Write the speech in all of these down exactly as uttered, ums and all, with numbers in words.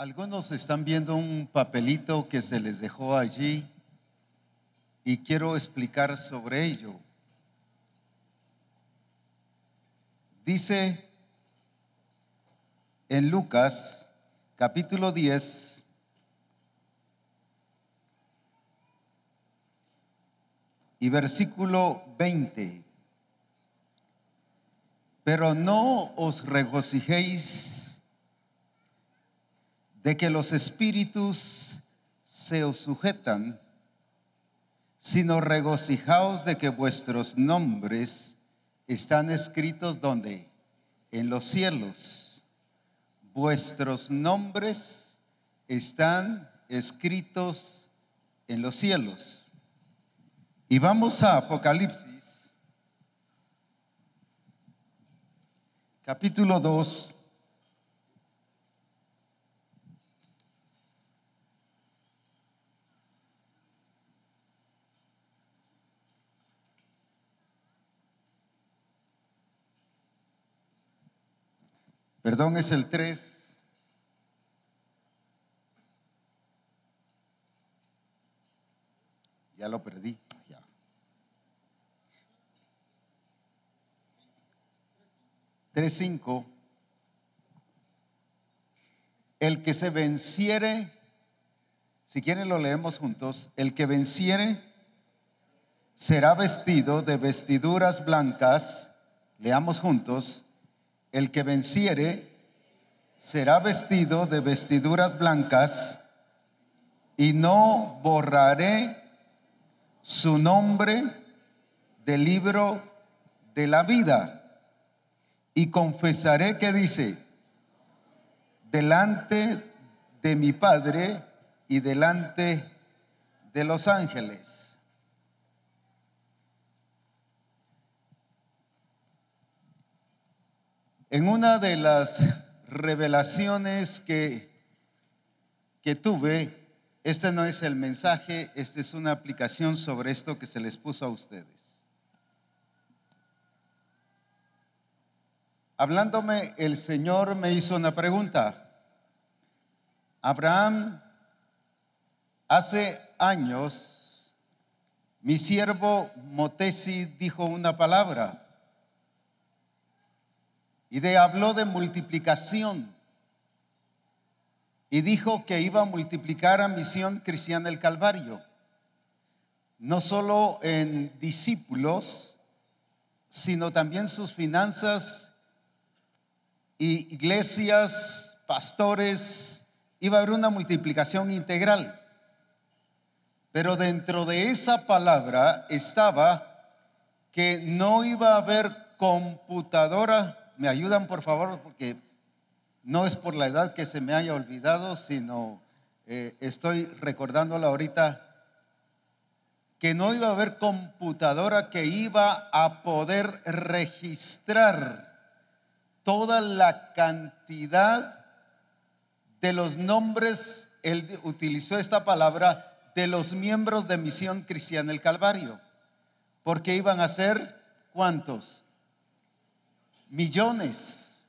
Algunos están viendo un papelito que se les dejó allí y quiero explicar sobre ello. Dice en Lucas capítulo diez, y versículo veinte. Pero no os regocijéis de que los espíritus se os sujetan, sino regocijaos de que vuestros nombres están escritos ¿dónde? En los cielos. Vuestros nombres están escritos en los cielos. Y vamos a Apocalipsis, capítulo dos, perdón, es el tres. Ya lo perdí. tres cinco. El que se venciere, si quieren lo leemos juntos, el que venciere será vestido de vestiduras blancas. Leamos juntos. El que venciere será vestido de vestiduras blancas, y no borraré su nombre del libro de la vida. Y confesaré que dice, delante de mi Padre y delante de los ángeles. En una de las revelaciones que, que tuve, este no es el mensaje, esta es una aplicación sobre esto que se les puso a ustedes. Hablándome, el Señor me hizo una pregunta. Abraham, hace años, mi siervo Mottesi dijo una palabra. Y de, habló de multiplicación. Y dijo que iba a multiplicar a Misión Cristiana del Calvario. No solo en discípulos, sino también sus finanzas, y iglesias, pastores, iba a haber una multiplicación integral. Pero dentro de esa palabra estaba que no iba a haber computadora. Me ayudan por favor, porque no es por la edad que se me haya olvidado, sino eh, estoy recordándola ahorita. Que no iba a haber computadora que iba a poder registrar toda la cantidad de los nombres, él utilizó esta palabra, de los miembros de Misión Cristiana del Calvario. Porque iban a ser, ¿cuántos? Millones.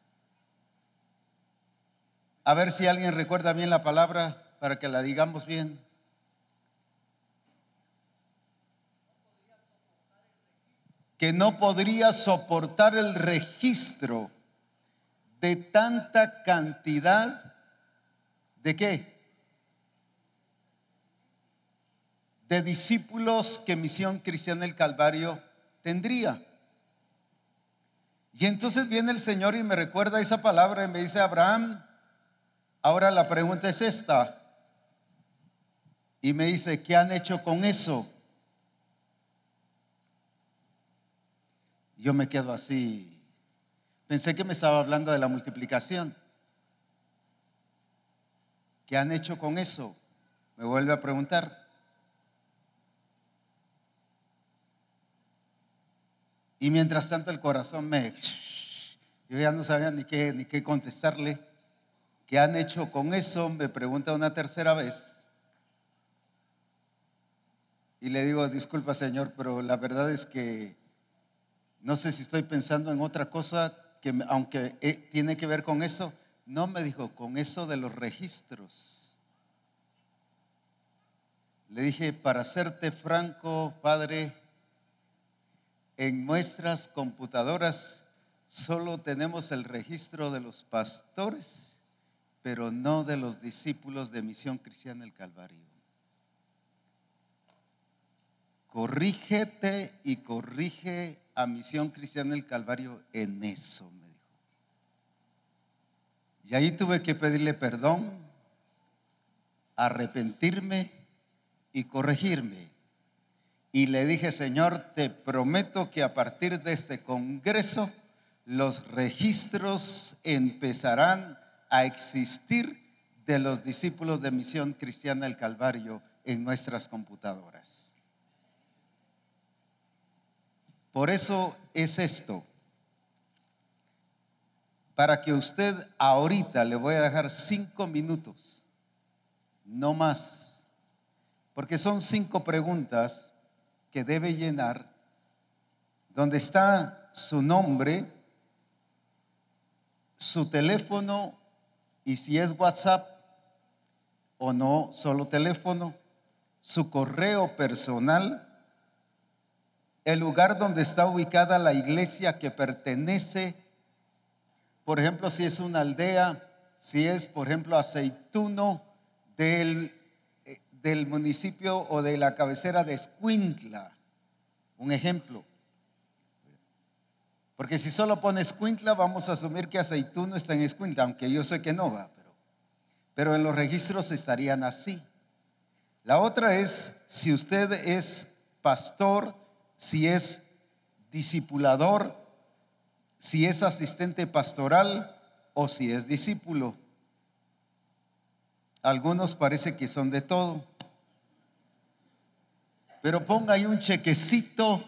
A ver si alguien recuerda bien la palabra para que la digamos bien. Que no podría soportar el registro de tanta cantidad, ¿de qué? De discípulos que Misión Cristiana del Calvario tendría. Y entonces viene el Señor y me recuerda esa palabra y me dice, Abraham, ahora la pregunta es esta. Y me dice, ¿qué han hecho con eso? Yo me quedo así. Pensé que me estaba hablando de la multiplicación. ¿Qué han hecho con eso? Me vuelve a preguntar. Y mientras tanto el corazón me... Yo ya no sabía ni qué, ni qué contestarle. ¿Qué han hecho con eso? Me pregunta una tercera vez. Y le digo, disculpa Señor, pero la verdad es que no sé si estoy pensando en otra cosa que aunque tiene que ver con eso, No, me dijo, con eso de los registros. Le dije, para serte franco, padre, en nuestras computadoras solo tenemos el registro de los pastores, pero no de los discípulos de Misión Cristiana del Calvario. Corrígete y corrige a Misión Cristiana del Calvario en eso, me dijo. Y ahí tuve que pedirle perdón, arrepentirme y corregirme. Y le dije, Señor, te prometo que a partir de este congreso los registros empezarán a existir de los discípulos de Misión Cristiana del Calvario en nuestras computadoras. Por eso es esto. Para que usted ahorita, le voy a dejar cinco minutos, no más, porque son cinco preguntas que debe llenar, donde está su nombre, su teléfono y si es WhatsApp o no, solo teléfono, su correo personal, el lugar donde está ubicada la iglesia que pertenece. Por ejemplo, si es una aldea, si es, por ejemplo, Aceituno del, del municipio o de la cabecera de Escuintla, un ejemplo. Porque si solo pone Escuintla, vamos a asumir que Aceituno está en Escuintla, aunque yo sé que no va, pero, pero en los registros estarían así. La otra es, si usted es pastor, si es discipulador, si es asistente pastoral o si es discípulo. Algunos parece que son de todo. Pero ponga ahí un chequecito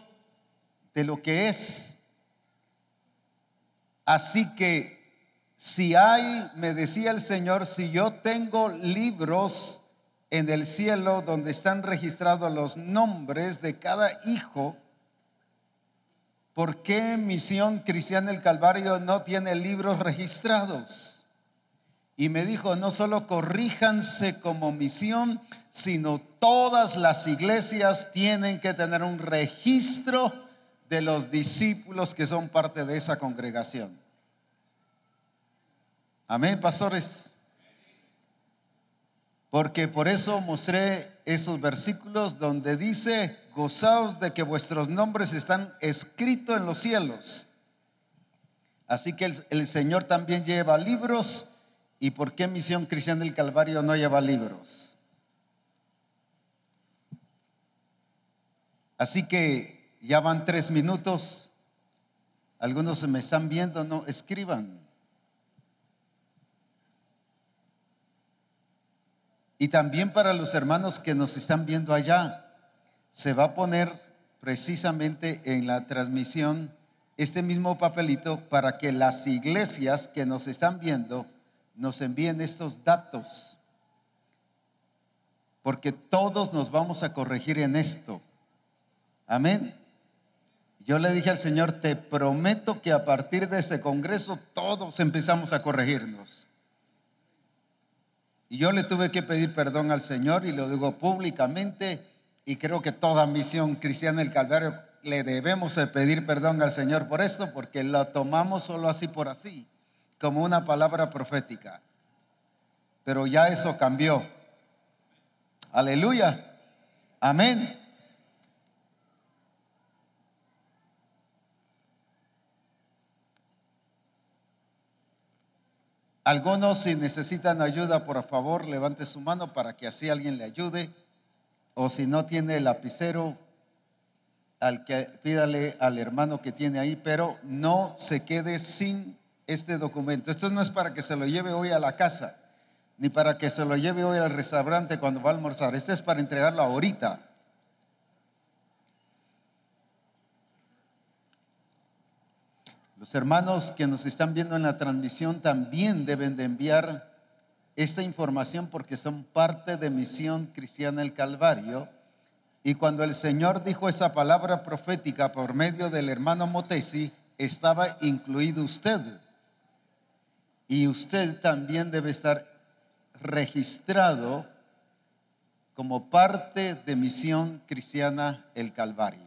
de lo que es. Así que si hay, me decía el Señor, si yo tengo libros en el cielo donde están registrados los nombres de cada hijo, ¿por qué Misión Cristiana del Calvario no tiene libros registrados? Y me dijo, no solo corríjanse como misión, sino todas las iglesias tienen que tener un registro de los discípulos que son parte de esa congregación. Amén, pastores. Porque por eso mostré esos versículos donde dice, gozaos de que vuestros nombres están escritos en los cielos. Así que el, el Señor también lleva libros. ¿Y por qué Misión Cristiana del Calvario no lleva libros? Así que ya van tres minutos. Algunos se me están viendo, no escriban. Y también para los hermanos que nos están viendo allá, se va a poner precisamente en la transmisión este mismo papelito para que las iglesias que nos están viendo nos envíen estos datos. Porque todos nos vamos a corregir en esto. Amén. Yo le dije al Señor, te prometo que a partir de este congreso todos empezamos a corregirnos. Y yo le tuve que pedir perdón al Señor y lo digo públicamente, y creo que toda Misión Cristiana del Calvario le debemos pedir perdón al Señor por esto, porque lo tomamos solo así por así, como una palabra profética. Pero ya eso cambió. Aleluya. Amén. Algunos, si necesitan ayuda, por favor, levante su mano para que así alguien le ayude. O si no tiene el lapicero, al que, pídale al hermano que tiene ahí, pero no se quede sin este documento. Esto no es para que se lo lleve hoy a la casa, ni para que se lo lleve hoy al restaurante cuando va a almorzar. Este es para entregarlo ahorita. Los hermanos que nos están viendo en la transmisión también deben de enviar esta información porque son parte de Misión Cristiana del Calvario. Y cuando el Señor dijo esa palabra profética por medio del hermano Mottesi, estaba incluido usted. Y usted también debe estar registrado como parte de Misión Cristiana del Calvario.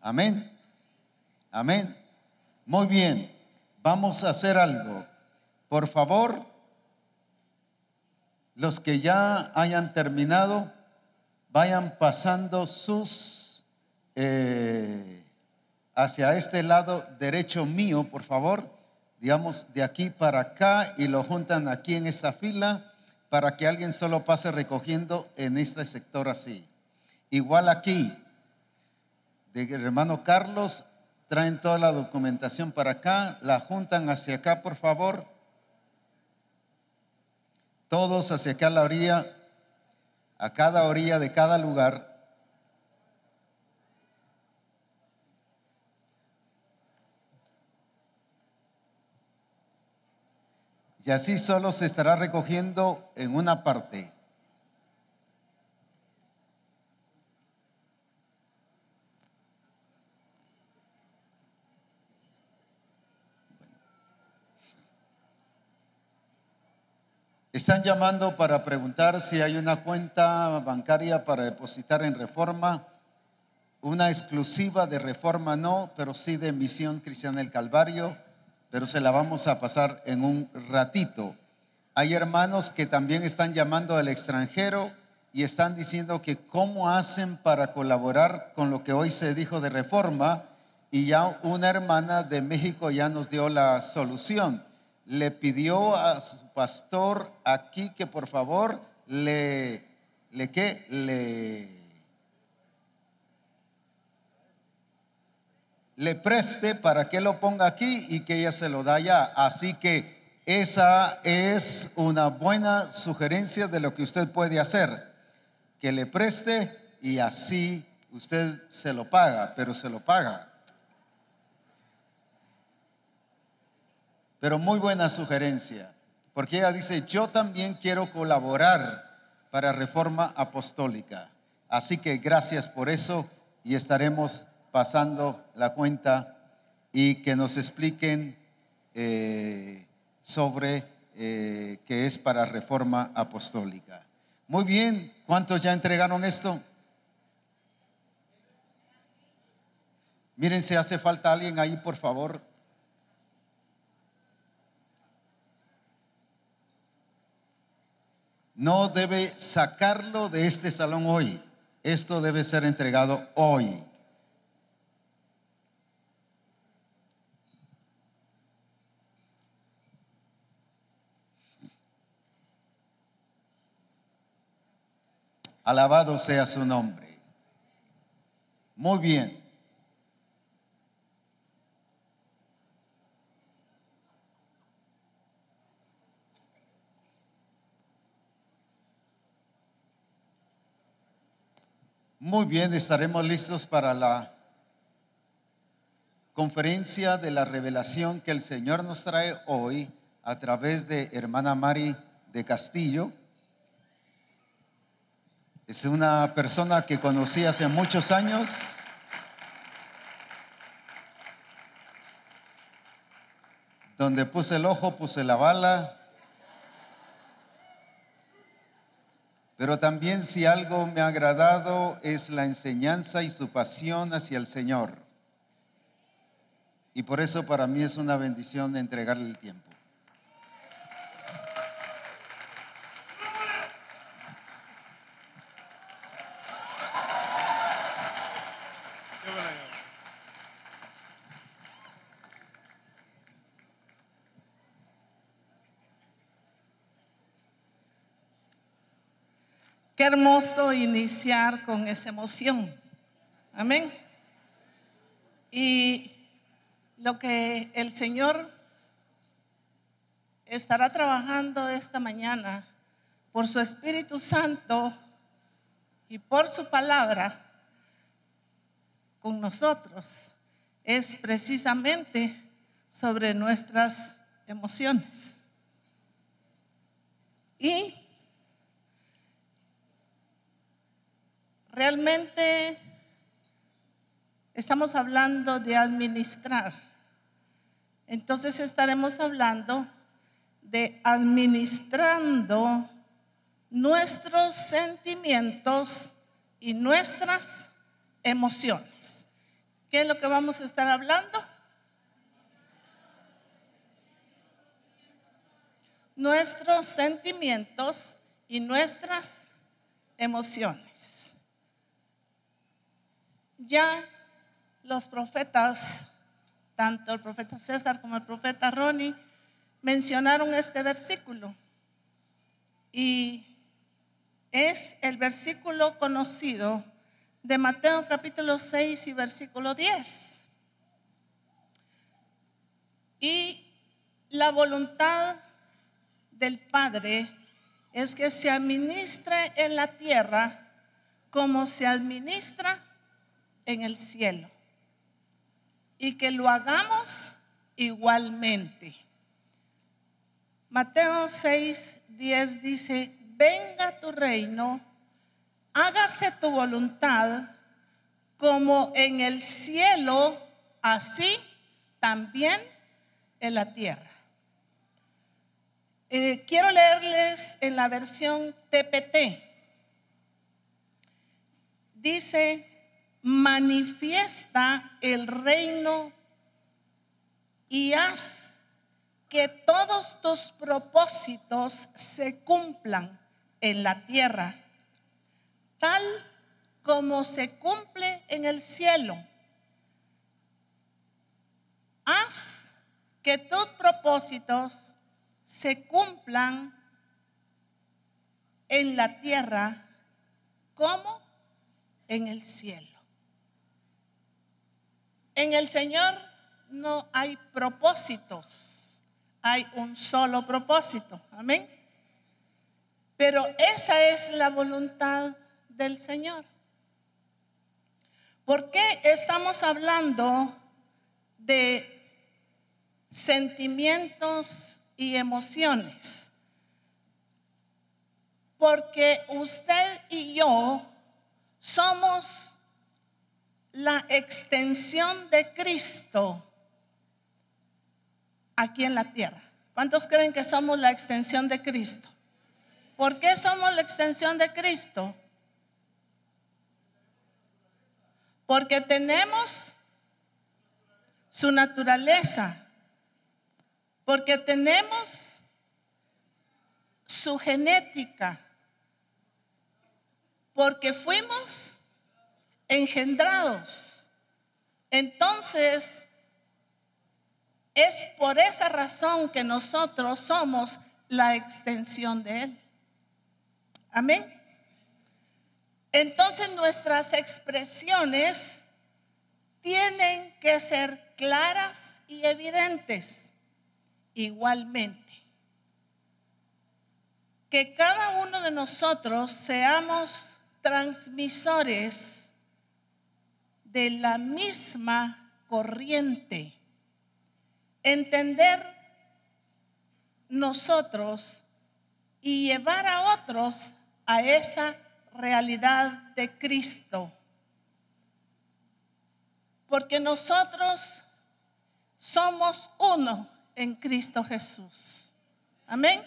Amén. Amén. Muy bien. Vamos a hacer algo. Por favor, los que ya hayan terminado, vayan pasando sus eh, hacia este lado derecho mío, por favor. Digamos, de aquí para acá, y lo juntan aquí en esta fila para que alguien solo pase recogiendo en este sector así. Igual aquí, del hermano Carlos, traen toda la documentación para acá, la juntan hacia acá, por favor. Todos hacia acá a la orilla, a cada orilla de cada lugar. Y así solo se estará recogiendo en una parte. Están llamando para preguntar si hay una cuenta bancaria para depositar en Reforma. Una exclusiva de Reforma no, pero sí de Misión Cristiana del Calvario, pero se la vamos a pasar en un ratito. Hay hermanos que también están llamando al extranjero y están diciendo que cómo hacen para colaborar con lo que hoy se dijo de Reforma, y ya una hermana de México ya nos dio la solución. Le pidió a su pastor aquí que por favor le, le, ¿qué? le, le preste para que lo ponga aquí y que ella se lo da allá. Así que esa es una buena sugerencia de lo que usted puede hacer, que le preste y así usted se lo paga, pero se lo paga. Pero muy buena sugerencia, porque ella dice, yo también quiero colaborar para Reforma Apostólica. Así que gracias por eso, y estaremos pasando la cuenta y que nos expliquen eh, sobre eh, qué es para Reforma Apostólica. Muy bien, ¿cuántos ya entregaron esto? Miren, si hace falta alguien ahí, por favor. No debe sacarlo de este salón hoy. Esto debe ser entregado hoy. Alabado sea su nombre. Muy bien. Muy bien, estaremos listos para la conferencia de la revelación que el Señor nos trae hoy a través de hermana Mary de Castillo. Es una persona que conocí hace muchos años. Donde puse el ojo, puse la bala. Pero también, si algo me ha agradado, es la enseñanza y su pasión hacia el Señor. Y por eso para mí es una bendición entregarle el tiempo. Hermoso iniciar con esa emoción. Amén. Y lo que el Señor estará trabajando esta mañana por su Espíritu Santo y por su palabra con nosotros es precisamente sobre nuestras emociones. Y realmente estamos hablando de administrar, Entonces estaremos hablando de administrando nuestros sentimientos y nuestras emociones. ¿Qué es lo que vamos a estar hablando? Nuestros sentimientos y nuestras emociones. Ya los profetas, tanto el profeta César como el profeta Ronnie, mencionaron este versículo. Y es el versículo conocido de Mateo capítulo seis y versículo diez. Y la voluntad del Padre es que se administre en la tierra como se administra en el cielo, y que lo hagamos igualmente. Mateo seis, diez dice: venga tu reino, hágase tu voluntad, como en el cielo, así también en la tierra. Eh, quiero leerles en la versión T P T. Dice: manifiesta el reino y haz que todos tus propósitos se cumplan en la tierra, tal como se cumple en el cielo. Haz que tus propósitos se cumplan en la tierra como en el cielo. En el Señor no hay propósitos, hay un solo propósito, amén. Pero esa es la voluntad del Señor. ¿Por qué estamos hablando de sentimientos y emociones? Porque usted y yo somos la extensión de Cristo aquí en la tierra. ¿Cuántos creen que somos la extensión de Cristo? ¿Por qué somos la extensión de Cristo? Porque tenemos su naturaleza. Porque tenemos su genética, porque fuimos engendrados. Entonces, es por esa razón que nosotros somos la extensión de Él. Amén. Entonces, nuestras expresiones tienen que ser claras y evidentes. Igualmente, que cada uno de nosotros seamos transmisores de la misma corriente. Entender nosotros y llevar a otros a esa realidad de Cristo. Porque nosotros somos uno en Cristo Jesús. Amén.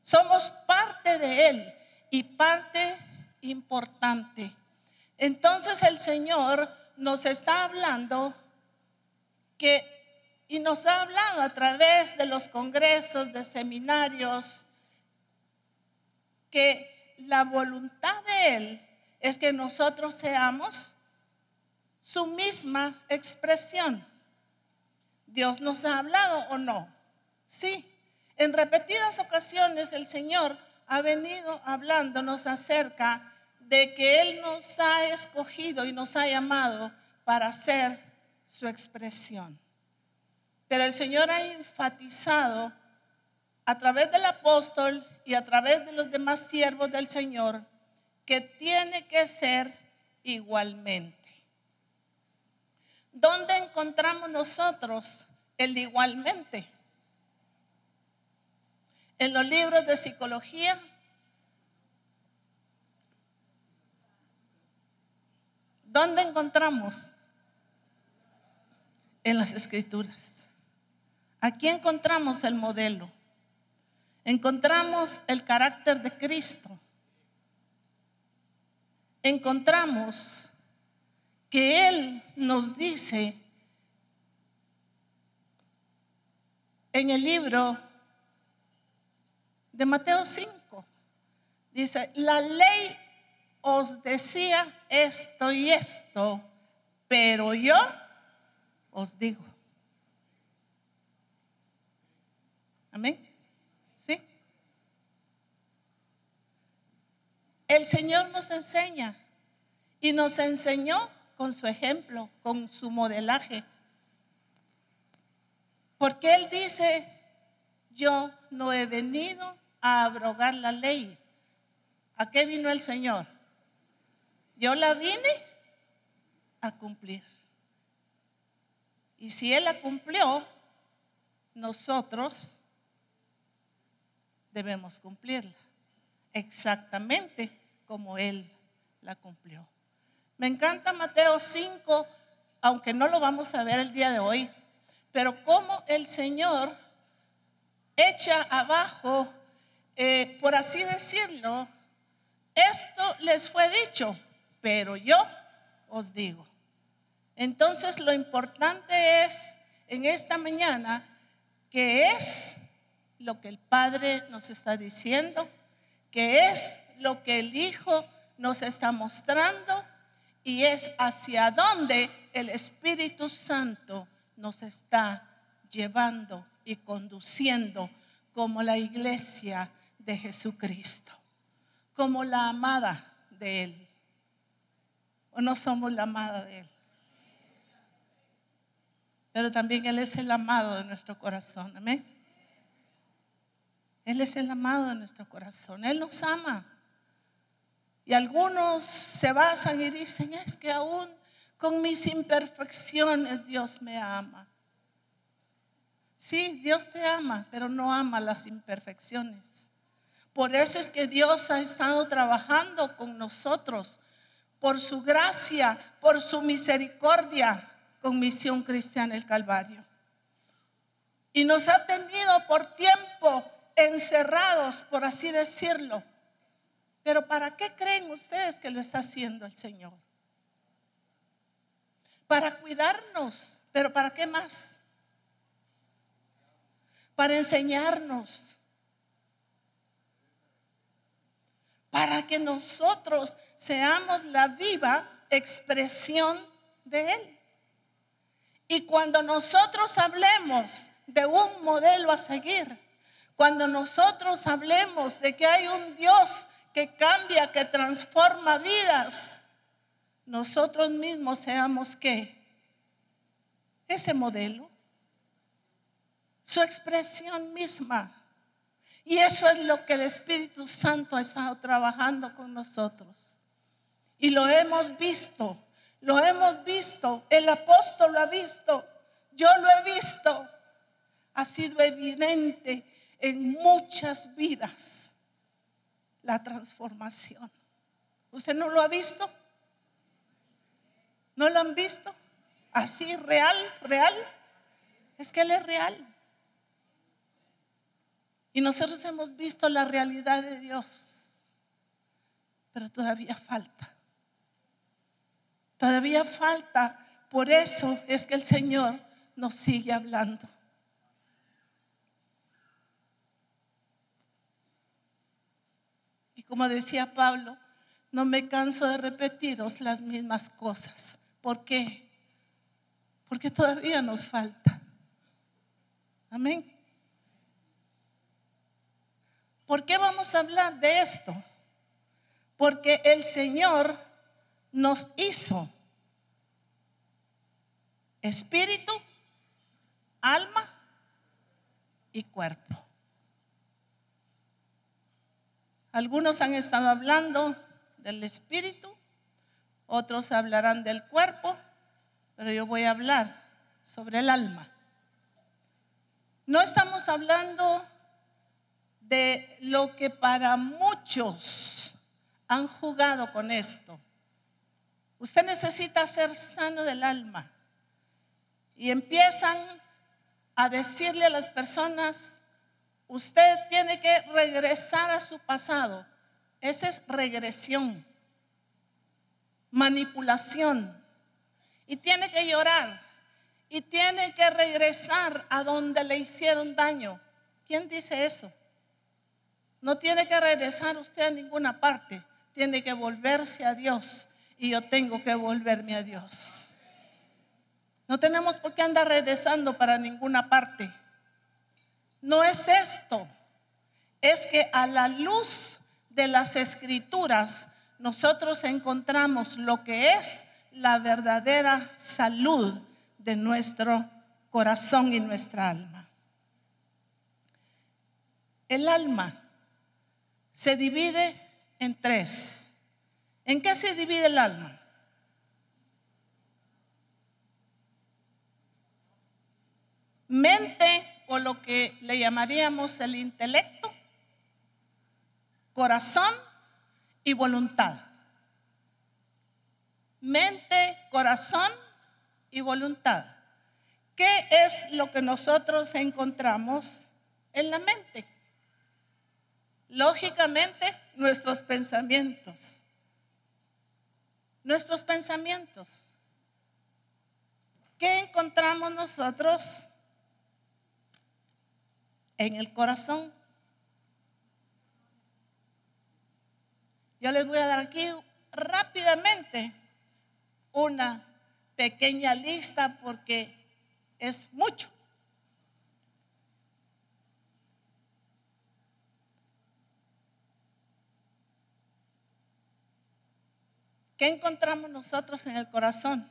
Somos parte de Él y parte importante. Entonces el Señor nos está hablando que, y nos ha hablado a través de los congresos, de seminarios, que la voluntad de Él es que nosotros seamos su misma expresión. ¿Dios nos ha hablado o no? Sí. En repetidas ocasiones el Señor ha venido hablándonos acerca de que Él nos ha escogido y nos ha llamado para ser su expresión. Pero el Señor ha enfatizado a través del apóstol y a través de los demás siervos del Señor que tiene que ser igualmente. ¿Dónde encontramos nosotros el igualmente? En los libros de psicología, ¿dónde encontramos? En las escrituras. Aquí encontramos el modelo. Encontramos el carácter de Cristo. Encontramos que Él nos dice en el libro de Mateo cinco, dice: la ley os decía esto y esto, pero yo os digo. Amén. ¿Sí? El Señor nos enseña y nos enseñó con su ejemplo, con su modelaje. Porque Él dice: yo no he venido a abrogar la ley. ¿A qué vino el Señor? Yo la vine a cumplir. Y si Él la cumplió, nosotros debemos cumplirla exactamente como Él la cumplió. Me encanta Mateo cinco, aunque no lo vamos a ver el día de hoy, pero cómo el Señor echa abajo, eh, por así decirlo, esto les fue dicho, pero yo os digo. Entonces lo importante es en esta mañana que es lo que el Padre nos está diciendo, que es lo que el Hijo nos está mostrando y es hacia dónde el Espíritu Santo nos está llevando y conduciendo como la iglesia de Jesucristo, como la amada de Él. ¿O no somos la amada de Él? Pero también Él es el amado de nuestro corazón, amén. Él es el amado de nuestro corazón, Él nos ama. Y algunos se basan y dicen: es que aún con mis imperfecciones Dios me ama. Sí, Dios te ama, pero no ama las imperfecciones. Por eso es que Dios ha estado trabajando con nosotros, por su gracia, por su misericordia, con Misión Cristiana del Calvario. Y nos ha tenido por tiempo encerrados, por así decirlo. Pero ¿para qué creen ustedes que lo está haciendo el Señor? Para cuidarnos, pero ¿para qué más? Para enseñarnos, para que nosotros seamos la viva expresión de Él. Y cuando nosotros hablemos de un modelo a seguir, cuando nosotros hablemos de que hay un Dios que cambia, que transforma vidas, nosotros mismos seamos ¿qué? Ese modelo. Su expresión misma. Y eso es lo que el Espíritu Santo ha estado trabajando con nosotros. Y lo hemos visto, lo hemos visto, el apóstol lo ha visto, yo lo he visto. Ha sido evidente en muchas vidas la transformación. ¿Usted no lo ha visto? ¿No lo han visto? Así, real, real. Es que Él es real. Y nosotros hemos visto la realidad de Dios, pero todavía falta. Todavía falta, por eso es que el Señor nos sigue hablando. Y como decía Pablo, no me canso de repetiros las mismas cosas. ¿Por qué? Porque todavía nos falta. Amén. ¿Por qué vamos a hablar de esto? Porque el Señor nos hizo espíritu, alma y cuerpo. Algunos han estado hablando del espíritu, otros hablarán del cuerpo, pero yo voy a hablar sobre el alma. No estamos hablando de lo que para muchos han jugado con esto. Usted necesita ser sano del alma. Y empiezan a decirle a las personas: usted tiene que regresar a su pasado. Esa es regresión, manipulación. Y tiene que llorar y tiene que regresar a donde le hicieron daño. ¿Quién dice eso? No tiene que regresar usted a ninguna parte. Tiene que volverse a Dios, y yo tengo que volverme a Dios. No tenemos por qué andar regresando para ninguna parte. No es esto, es que a la luz de las Escrituras nosotros encontramos lo que es la verdadera salud de nuestro corazón y nuestra alma. El alma se divide en tres. ¿En qué se divide el alma? Mente, o lo que le llamaríamos el intelecto, corazón y voluntad. Mente, corazón y voluntad. ¿Qué es lo que nosotros encontramos en la mente? Lógicamente, nuestros pensamientos. Nuestros pensamientos. ¿Qué encontramos nosotros en el corazón? Yo les voy a dar aquí rápidamente una pequeña lista porque es mucho. ¿Qué encontramos nosotros en el corazón?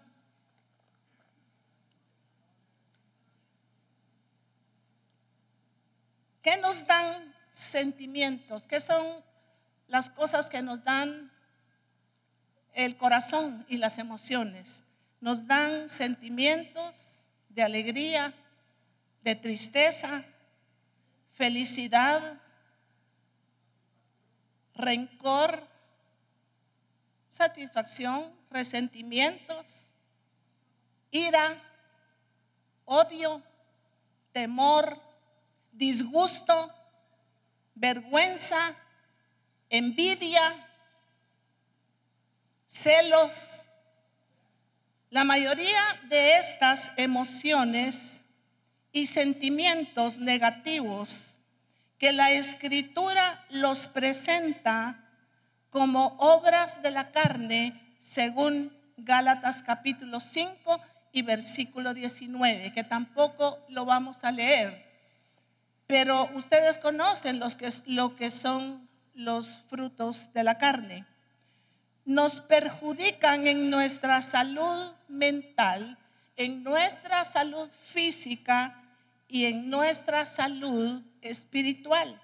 ¿Qué nos dan sentimientos? ¿Qué son las cosas que nos dan el corazón y las emociones? Nos dan sentimientos de alegría, de tristeza, felicidad, rencor, satisfacción, resentimientos, ira, odio, temor, disgusto, vergüenza, envidia, celos. La mayoría de estas emociones y sentimientos negativos que la Escritura los presenta como obras de la carne, según Gálatas capítulo cinco y versículo diecinueve, que tampoco lo vamos a leer. Pero ustedes conocen los que, lo que son los frutos de la carne. Nos perjudican en nuestra salud mental, en nuestra salud física y en nuestra salud espiritual.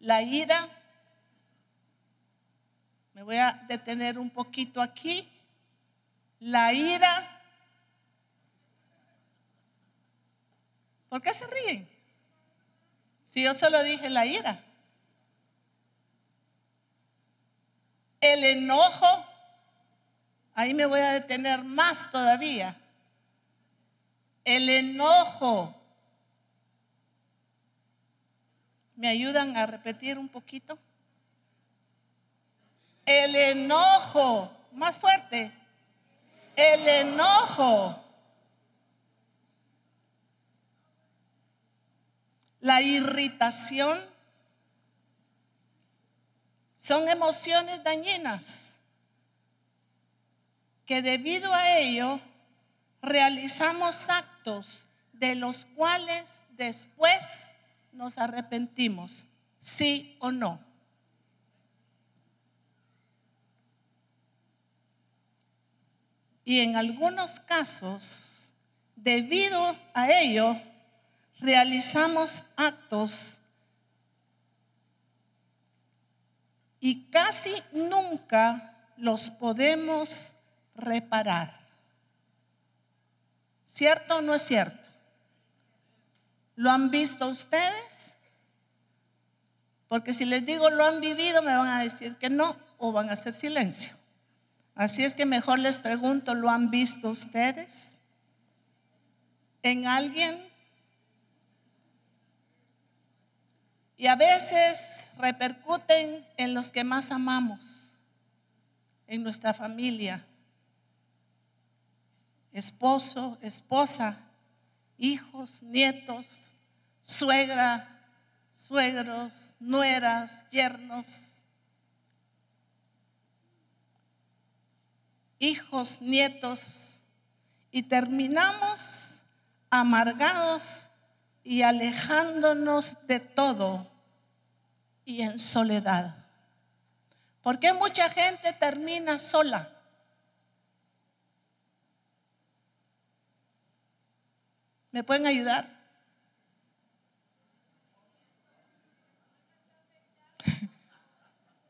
La ira, me voy a detener un poquito aquí, la ira. ¿Por qué se ríen? Si yo solo dije la ira. El enojo, ahí me voy a detener más todavía. El enojo. ¿Me ayudan a repetir un poquito? El enojo, más fuerte. El enojo. La irritación son emociones dañinas que debido a ello realizamos actos de los cuales después nos arrepentimos, sí o no. Y en algunos casos, debido a ello, realizamos actos y casi nunca los podemos reparar. ¿Cierto o no es cierto? ¿Lo han visto ustedes? Porque si les digo lo han vivido, me van a decir que no o van a hacer silencio. Así es que mejor les pregunto, ¿lo han visto ustedes? en alguien. Y a veces repercuten en los que más amamos, en nuestra familia, esposo, esposa, hijos, nietos, suegra, suegros, nueras, yernos, hijos, nietos, y terminamos amargados y alejándonos de todo y en soledad. ¿Por qué mucha gente termina sola? ¿Me pueden ayudar?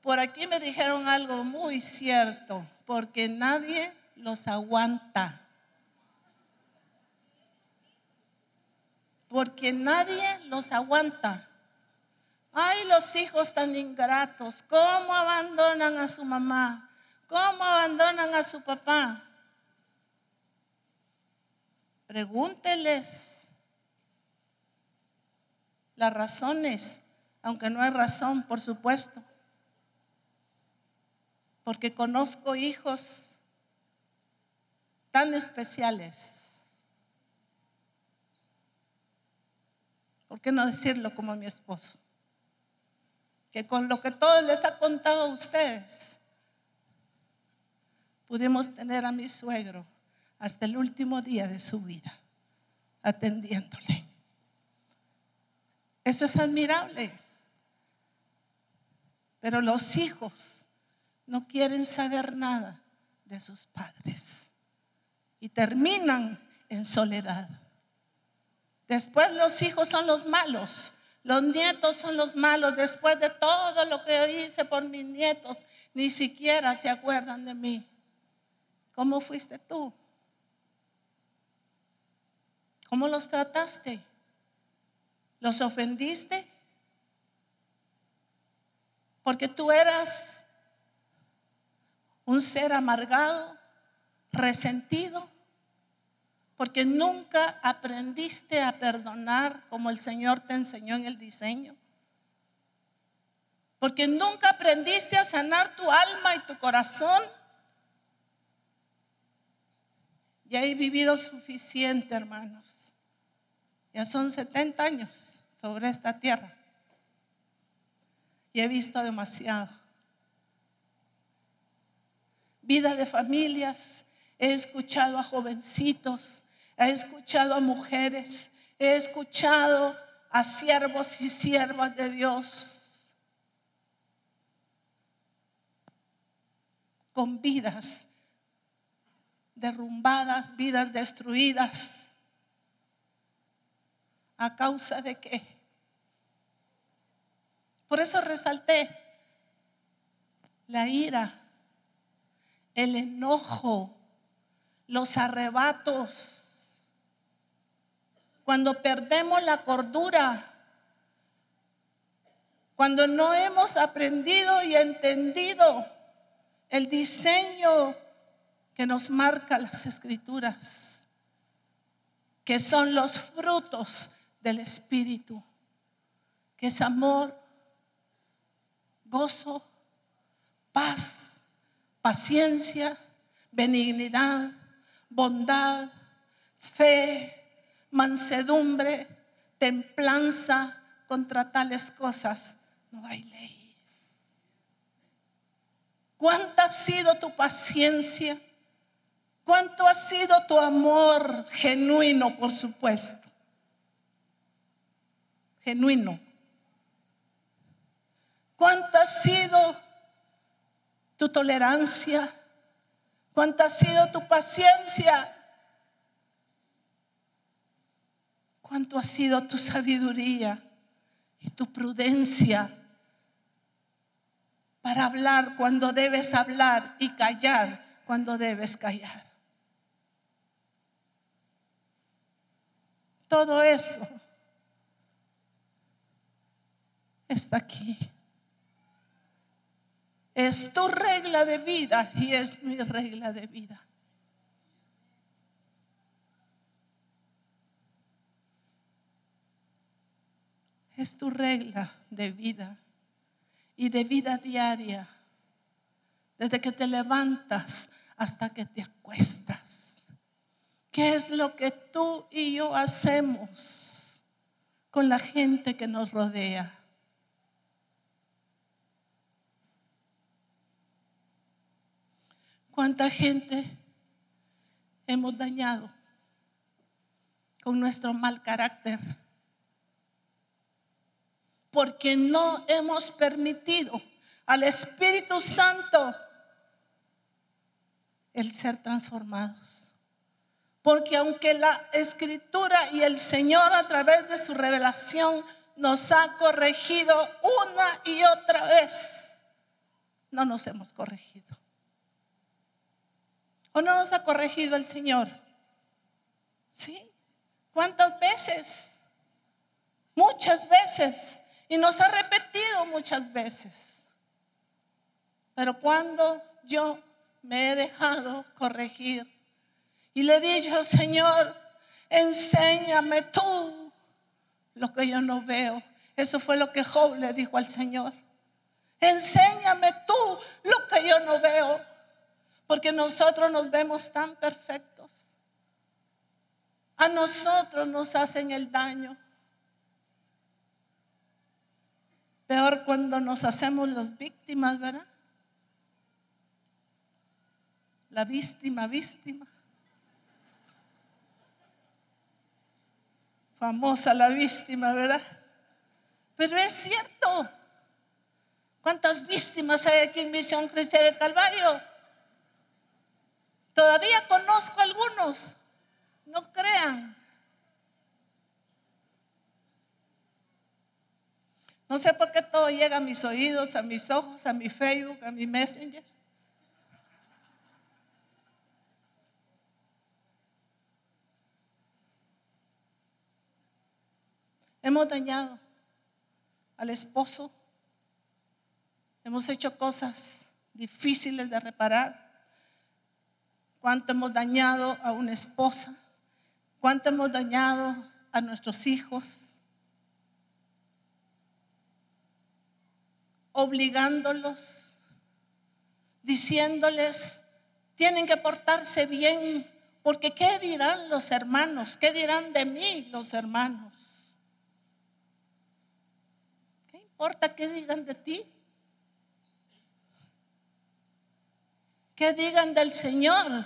Por aquí me dijeron algo muy cierto, porque nadie los aguanta. Porque nadie los aguanta. Ay, los hijos tan ingratos, cómo abandonan a su mamá, cómo abandonan a su papá. Pregúnteles las razones, aunque no hay razón, por supuesto. Porque conozco hijos tan especiales. ¿Por qué no decirlo como mi esposo? Que con lo que todo les ha contado a ustedes, pudimos tener a mi suegro hasta el último día de su vida, atendiéndole. Eso es admirable. Pero los hijos no quieren saber nada de sus padres y terminan en soledad. Después los hijos son los malos, los nietos son los malos. Después de todo lo que hice por mis nietos, ni siquiera se acuerdan de mí. ¿Cómo fuiste tú? ¿Cómo los trataste? ¿Los ofendiste? Porque tú eras un ser amargado, resentido. Porque nunca aprendiste a perdonar como el Señor te enseñó en el diseño. Porque nunca aprendiste a sanar tu alma y tu corazón. Ya he vivido suficiente, hermanos. Ya son setenta años sobre esta tierra. Y he visto demasiado. Vida de familias. He escuchado a jovencitos. He escuchado a mujeres, he escuchado a siervos y siervas de Dios con vidas derrumbadas, vidas destruidas. ¿A causa de qué? Por eso resalté la ira, el enojo, los arrebatos. Cuando perdemos la cordura, cuando no hemos aprendido y entendido el diseño que nos marca las Escrituras, que son los frutos del Espíritu, que es amor, gozo, paz, paciencia, benignidad, bondad, fe, mansedumbre, templanza. Contra tales cosas no hay ley. ¿Cuánta ha sido tu paciencia? ¿Cuánto ha sido tu amor genuino, por supuesto? Genuino. ¿Cuánto ha sido tu tolerancia? ¿Cuánta ha sido tu paciencia? ¿Cuánto ha sido tu sabiduría y tu prudencia para hablar cuando debes hablar y callar cuando debes callar? Todo eso está aquí. Es tu regla de vida y es mi regla de vida. es tu regla de vida y de vida diaria, desde que te levantas hasta que te acuestas. ¿Qué es lo que tú y yo hacemos con la gente que nos rodea? ¿Cuánta gente hemos dañado con nuestro mal carácter? Porque no hemos permitido al Espíritu Santo el ser transformados. Porque aunque la Escritura y el Señor a través de su revelación nos ha corregido una y otra vez, no nos hemos corregido. ¿O no nos ha corregido el Señor? ¿Sí? ¿Cuántas veces? Muchas veces. Y nos ha repetido muchas veces. Pero cuando yo me he dejado corregir y le he dicho, Señor, enséñame tú lo que yo no veo. Eso fue lo que Job le dijo al Señor. Enséñame tú lo que yo no veo. Porque nosotros nos vemos tan perfectos. A nosotros nos hacen el daño. Peor cuando nos hacemos las víctimas, ¿verdad? La víctima, víctima. Famosa la víctima, ¿verdad? Pero es cierto. ¿Cuántas víctimas hay aquí en Misión Cristiana del Calvario? Todavía conozco algunos. No crean. No sé por qué todo llega a mis oídos, a mis ojos, a mi Facebook, a mi Messenger. Hemos dañado al esposo. Hemos hecho cosas difíciles de reparar. Cuánto hemos dañado a una esposa. Cuánto hemos dañado a nuestros hijos. Obligándolos, diciéndoles, tienen que portarse bien, porque ¿qué dirán los hermanos? ¿Qué dirán de mí los hermanos? ¿Qué importa qué digan de ti? ¿Qué digan del Señor?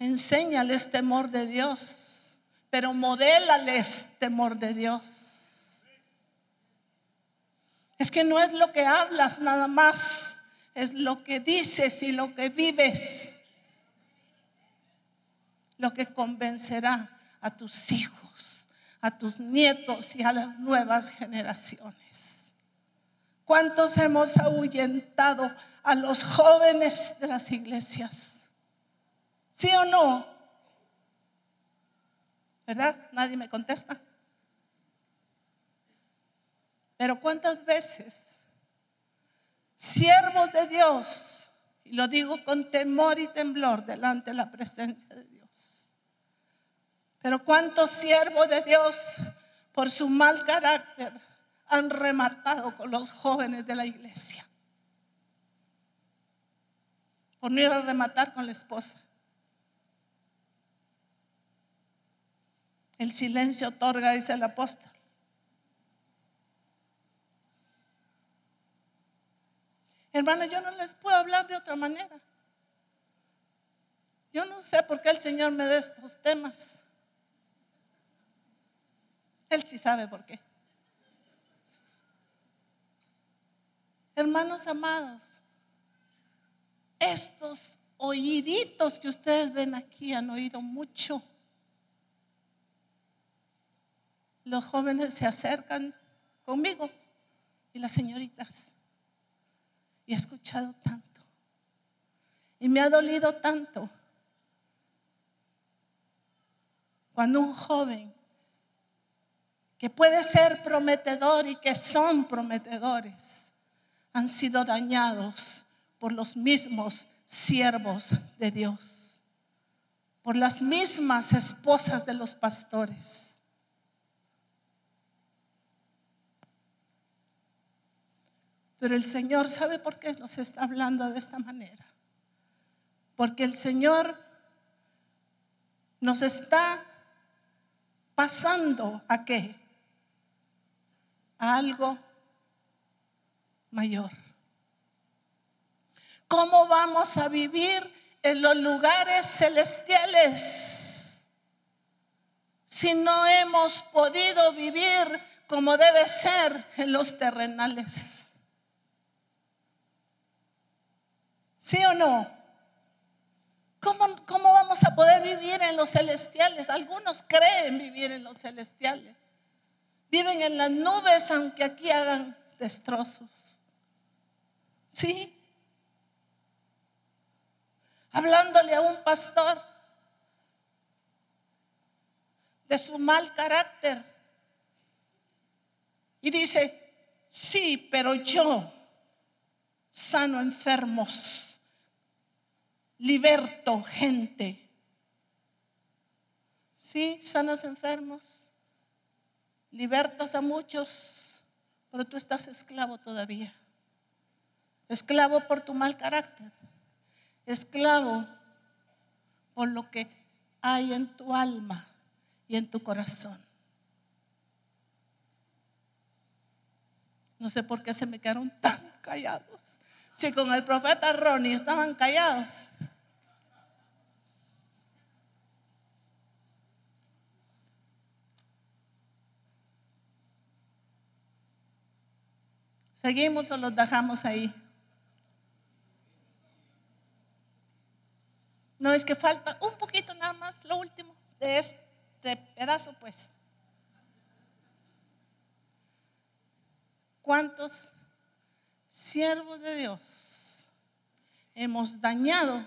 Enséñales temor de Dios, pero modélales temor de Dios. Es que no es lo que hablas nada más, es lo que dices y lo que vives, lo que convencerá a tus hijos, a tus nietos y a las nuevas generaciones. ¿Cuántos hemos ahuyentado a los jóvenes de las iglesias? ¿Sí o no? ¿Verdad? Nadie me contesta. Pero cuántas veces siervos de Dios, y lo digo con temor y temblor delante de la presencia de Dios, pero cuántos siervos de Dios por su mal carácter han rematado con los jóvenes de la iglesia, por no ir a rematar con la esposa. El silencio otorga, dice el apóstol. Hermano, yo no les puedo hablar de otra manera. Yo no sé por qué el Señor me da estos temas. Él sí sabe por qué. Hermanos amados, estos oíditos que ustedes ven aquí han oído mucho. Los jóvenes se acercan conmigo y las señoritas. Y he escuchado tanto. Y me ha dolido tanto. Cuando un joven que puede ser prometedor y que son prometedores han sido dañados por los mismos siervos de Dios. Por las mismas esposas de los pastores. Pero el Señor, ¿sabe por qué nos está hablando de esta manera? Porque el Señor nos está pasando ¿a qué? A algo mayor. ¿Cómo vamos a vivir en los lugares celestiales si no hemos podido vivir como debe ser en los terrenales? ¿Sí o no? ¿Cómo, cómo vamos a poder vivir en los celestiales? Algunos creen vivir en los celestiales. Viven en las nubes aunque aquí hagan destrozos. ¿Sí? Hablándole a un pastor de su mal carácter. Y dice, sí, pero yo sano enfermos, liberto gente. Sí, sanas enfermos, libertas a muchos, pero tú estás esclavo todavía. Esclavo por tu mal carácter. Esclavo por lo que hay en tu alma y en tu corazón. No sé por qué se me quedaron tan callados. Si con el profeta Ronnie estaban callados. ¿Seguimos o los dejamos ahí? No, es que falta un poquito nada más, lo último de este pedazo pues. ¿Cuántos siervos de Dios hemos dañado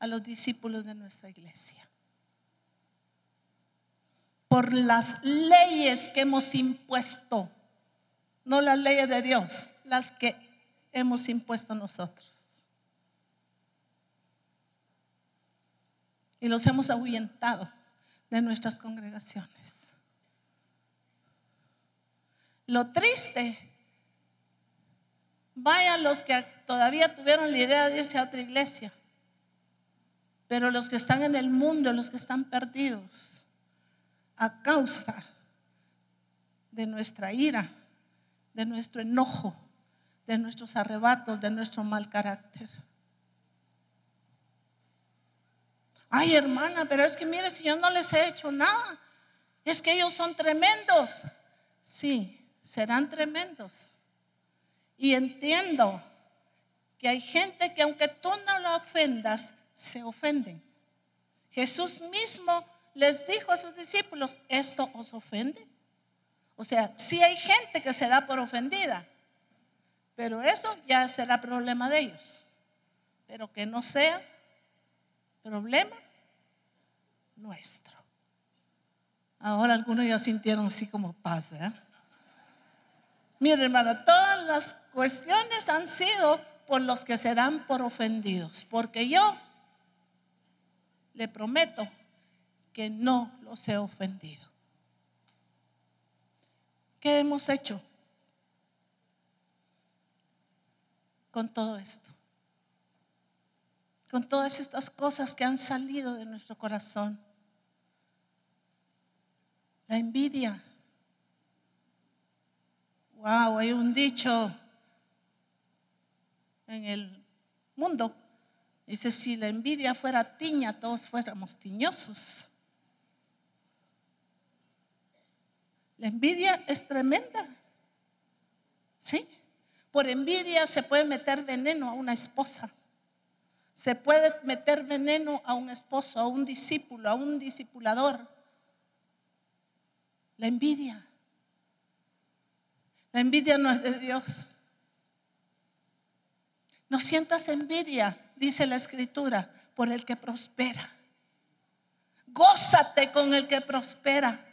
a los discípulos de nuestra iglesia? Por las leyes que hemos impuesto, no las leyes de Dios, las que hemos impuesto nosotros. Y los hemos ahuyentado de nuestras congregaciones. Lo triste, vayan los que todavía tuvieron la idea de irse a otra iglesia, pero los que están en el mundo, los que están perdidos, a causa de nuestra ira, de nuestro enojo, de nuestros arrebatos, de nuestro mal carácter. Ay, hermana, pero es que mire, si yo no les he hecho nada, es que ellos son tremendos. Sí, serán tremendos. Y entiendo que hay gente que aunque tú no la ofendas, se ofenden. Jesús mismo les dijo a sus discípulos, ¿esto os ofende? O sea, sí hay gente que se da por ofendida, pero eso ya será problema de ellos. Pero que no sea problema nuestro. Ahora algunos ya sintieron así como paz, ¿eh? Mira, hermano, todas las cuestiones han sido por los que se dan por ofendidos, porque yo le prometo que no los he ofendido. ¿Qué hemos hecho con todo esto? Con todas estas cosas que han salido de nuestro corazón. La envidia. Wow, hay un dicho en el mundo. Dice, si la envidia fuera tiña, todos fuéramos tiñosos. La envidia es tremenda. ¿Sí? Por envidia se puede meter veneno a una esposa. Se puede meter veneno a un esposo, a un discípulo, a un discipulador. La envidia. La envidia no es de Dios. No sientas envidia, dice la Escritura, por el que prospera. Gózate con el que prospera.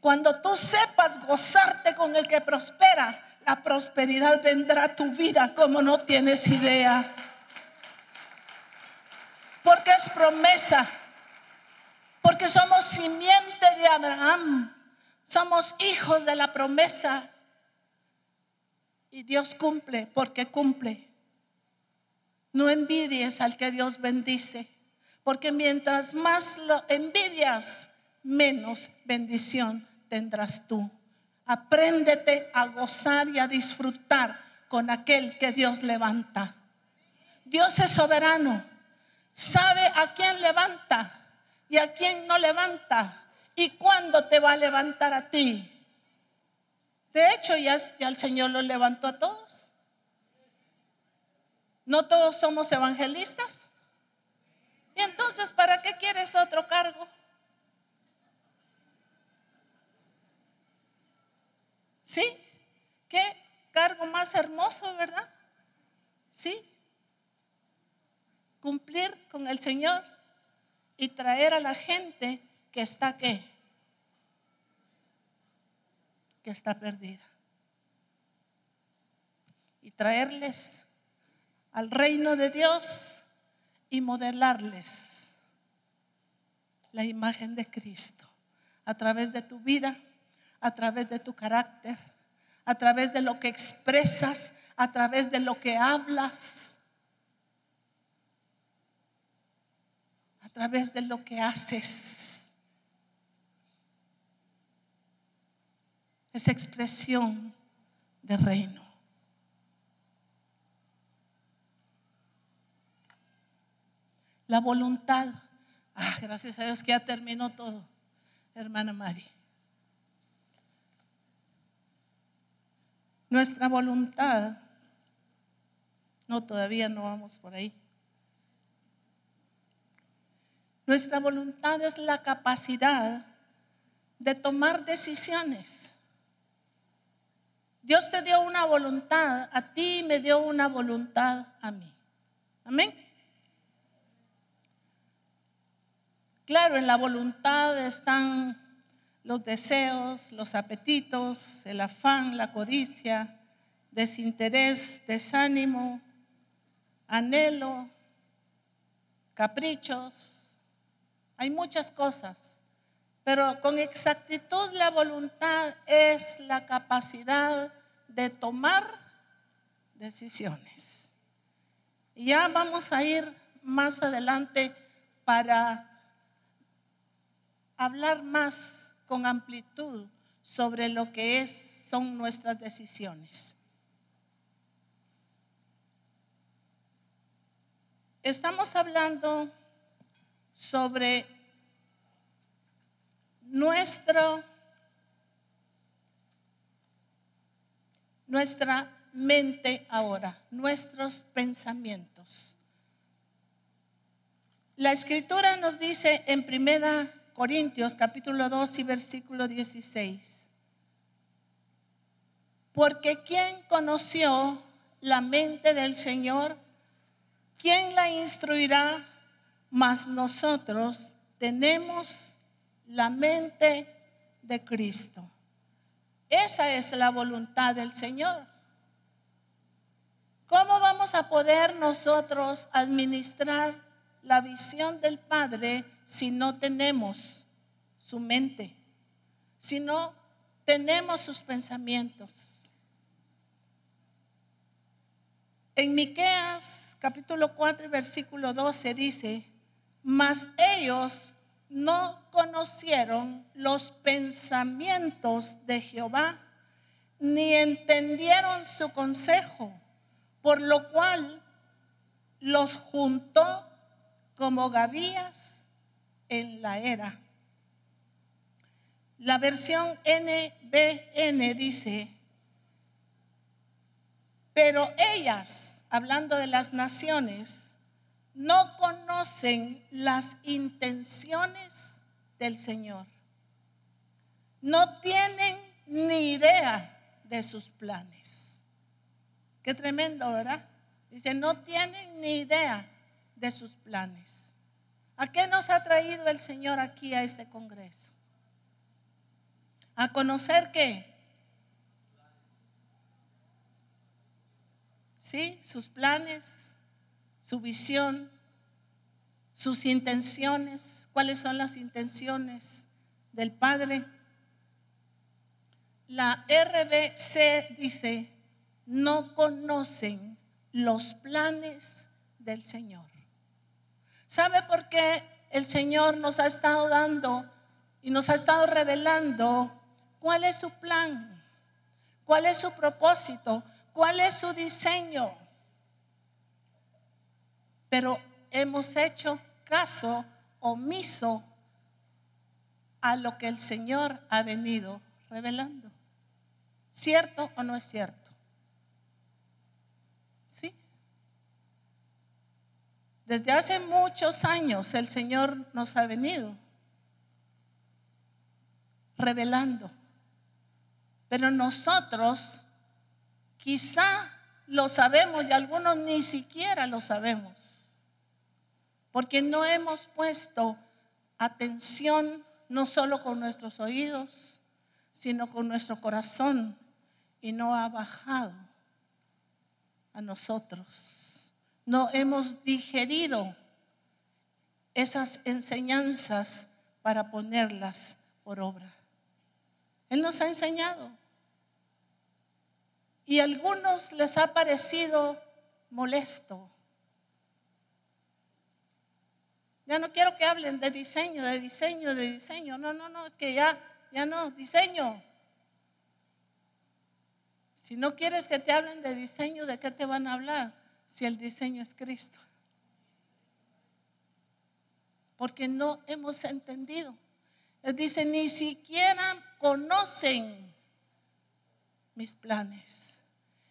Cuando tú sepas gozarte con el que prospera, la prosperidad vendrá a tu vida como no tienes idea. Porque es promesa, porque somos simiente de Abraham, somos hijos de la promesa. Y Y Dios cumple porque cumple. No envidies al que Dios bendice, porque mientras más lo envidias, menos bendición tendrás tú. Apréndete a gozar y a disfrutar con aquel que Dios levanta. Dios es soberano, sabe a quién levanta y a quién no levanta y cuándo te va a levantar a ti. De hecho, ya, ya el Señor los levantó a todos. No todos somos evangelistas. Y entonces, ¿para qué quieres otro cargo? ¿Sí? ¿Qué cargo más hermoso, verdad? ¿Sí? Cumplir con el Señor y traer a la gente que está, ¿qué? Que está perdida. Y traerles al reino de Dios y modelarles la imagen de Cristo a través de tu vida, a través de tu carácter, a través de lo que expresas, a través de lo que hablas, a través de lo que haces. Es expresión de reino. La voluntad. Ah, gracias a Dios que ya terminó todo, hermana Mari. Nuestra voluntad. No, todavía no vamos por ahí. Nuestra voluntad es la capacidad de tomar decisiones. Dios te dio una voluntad a ti, me dio una voluntad a mí. Amén. Claro, en la voluntad están los deseos, los apetitos, el afán, la codicia, desinterés, desánimo, anhelo, caprichos. Hay muchas cosas. Pero con exactitud la voluntad es la capacidad de tomar decisiones. Y ya vamos a ir más adelante para hablar más con amplitud sobre lo que es, son nuestras decisiones. Estamos hablando sobre Nuestro, nuestra mente ahora, nuestros pensamientos. La escritura nos dice en primera Corintios capítulo dos y versículo dieciséis. Porque ¿quién conoció la mente del Señor? ¿Quién la instruirá? Mas nosotros tenemos la mente de Cristo. Esa es la voluntad del Señor. ¿Cómo vamos a poder nosotros administrar la visión del Padre si no tenemos su mente? Si no tenemos sus pensamientos. En Miqueas capítulo cuatro y versículo doce dice: mas ellos no conocieron los pensamientos de Jehová, ni entendieron su consejo, por lo cual los juntó como gavillas en la era. La versión N B N dice: pero ellas, hablando de las naciones, no conocen las intenciones del Señor. No tienen ni idea de sus planes. Qué tremendo, ¿verdad? Dice, no tienen ni idea de sus planes. ¿A qué nos ha traído el Señor aquí a este congreso? ¿A conocer qué? Sí, sus planes, su visión, sus intenciones. ¿Cuáles son las intenciones del Padre? La R B C dice: no conocen los planes del Señor. ¿Sabe por qué el Señor nos ha estado dando y nos ha estado revelando cuál es su plan, cuál es su propósito, cuál es su diseño? Pero hemos hecho caso omiso a lo que el Señor ha venido revelando. ¿Cierto o no es cierto? Sí. Desde hace muchos años el Señor nos ha venido revelando. Pero nosotros quizá lo sabemos y algunos ni siquiera lo sabemos, porque no hemos puesto atención no solo con nuestros oídos, sino con nuestro corazón, y no ha bajado a nosotros. No hemos digerido esas enseñanzas para ponerlas por obra. Él nos ha enseñado y a algunos les ha parecido molesto. Ya no quiero que hablen de diseño, de diseño, de diseño. No, no, no, es que ya, ya no, diseño. Si no quieres que te hablen de diseño, ¿de qué te van a hablar? Si el diseño es Cristo. Porque no hemos entendido. Él dice, ni siquiera conocen mis planes.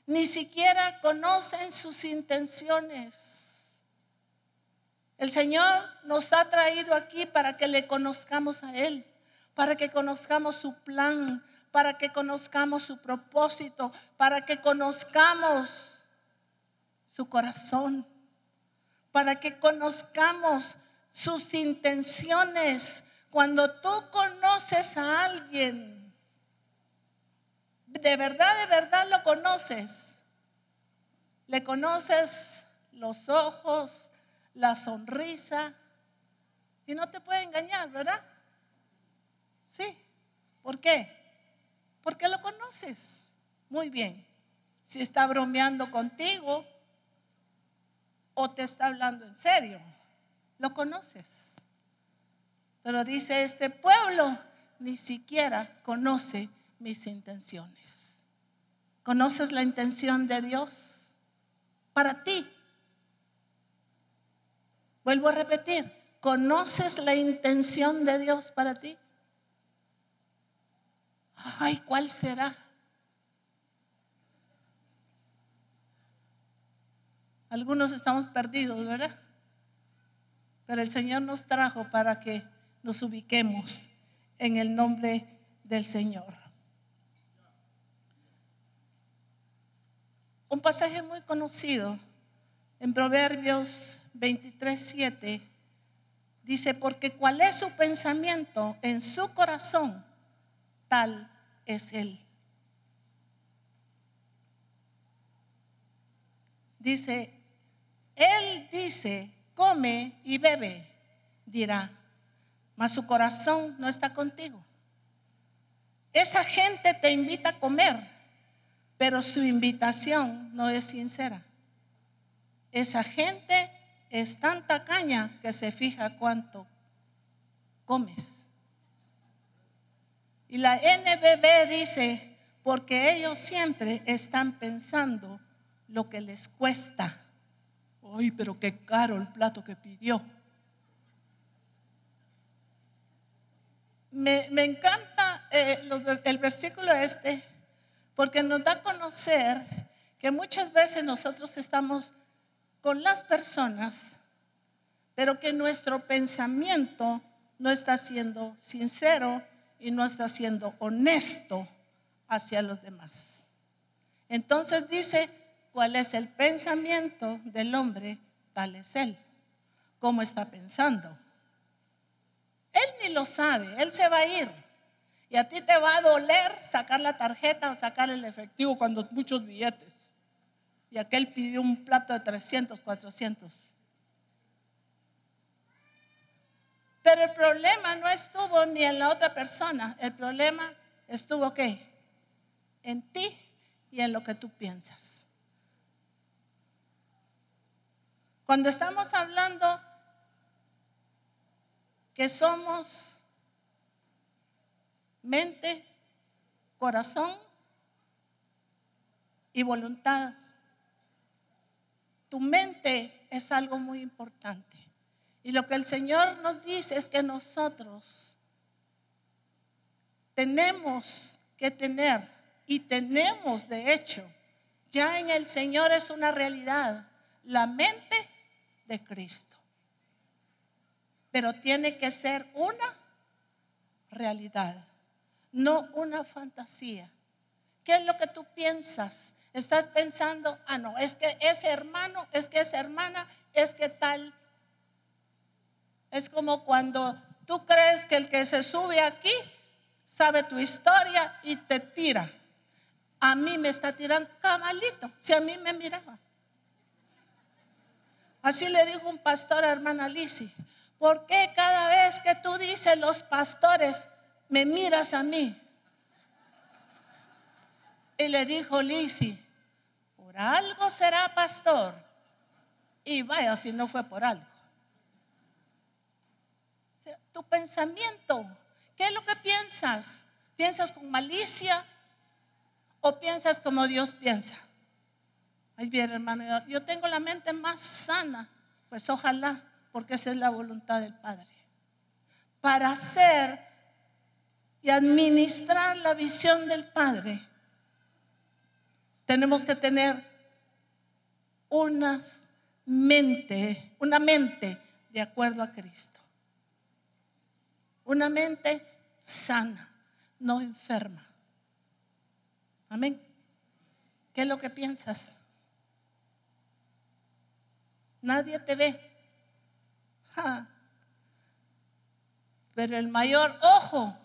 Ni siquiera conocen sus intenciones. El Señor nos ha traído aquí para que le conozcamos a Él, para que conozcamos su plan, para que conozcamos su propósito, para que conozcamos su corazón, para que conozcamos sus intenciones. Cuando tú conoces a alguien, de verdad, de verdad lo conoces. Le conoces los ojos, la sonrisa, y no te puede engañar, ¿verdad? Sí. ¿Por qué? Porque lo conoces muy bien. Si está bromeando contigo o te está hablando en serio, lo conoces. Pero dice, este pueblo ni siquiera conoce mis intenciones. ¿Conoces la intención de Dios para ti? Vuelvo a repetir, ¿conoces la intención de Dios para ti? Ay, ¿cuál será? Algunos estamos perdidos, ¿verdad? Pero el Señor nos trajo para que nos ubiquemos en el nombre del Señor. Un pasaje muy conocido en Proverbios veintitrés siete dice, porque cuál es su pensamiento en su corazón, tal es él. Dice, él dice, come y bebe, dirá, mas su corazón no está contigo. Esa gente te invita a comer, pero su invitación no es sincera. Esa gente es tan tacaña que se fija cuánto comes. Y la N B B dice, porque ellos siempre están pensando lo que les cuesta. Ay, pero qué caro el plato que pidió. Me, me encanta eh, lo, el versículo este, porque nos da a conocer que muchas veces nosotros estamos con las personas, pero que nuestro pensamiento no está siendo sincero y no está siendo honesto hacia los demás. Entonces dice, ¿cuál es el pensamiento del hombre? Tal es él. ¿Cómo está pensando? Él ni lo sabe, él se va a ir. Y a ti te va a doler sacar la tarjeta o sacar el efectivo cuando muchos billetes. Y aquel pidió un plato de trescientos, cuatrocientos. Pero el problema no estuvo ni en la otra persona. El problema estuvo ¿qué? En ti y en lo que tú piensas. Cuando estamos hablando que somos mente, corazón y voluntad, tu mente es algo muy importante. Y lo que el Señor nos dice es que nosotros tenemos que tener, y tenemos de hecho, ya en el Señor es una realidad, la mente de Cristo. Pero tiene que ser una realidad, no una fantasía. ¿Qué es lo que tú piensas? Estás pensando, ah no, es que ese hermano, es que esa hermana, es que tal. Es como cuando tú crees que el que se sube aquí sabe tu historia y te tira. A mí me está tirando, cabalito, si a mí me miraba. Así le dijo un pastor a hermana Lisi: ¿por qué cada vez que tú dices los pastores me miras a mí? Y le dijo Lisi: por algo será pastor. Y vaya si no fue por algo. O sea, tu pensamiento, ¿qué es lo que piensas? ¿Piensas con malicia o piensas como Dios piensa? Ay, bien, hermano, yo tengo la mente más sana. Pues ojalá, porque esa es la voluntad del Padre. Para hacer y administrar la visión del Padre, tenemos que tener unas mente, una mente de acuerdo a Cristo. Una mente sana, no enferma. Amén. ¿Qué es lo que piensas? Nadie te ve. Ja. Pero el mayor ojo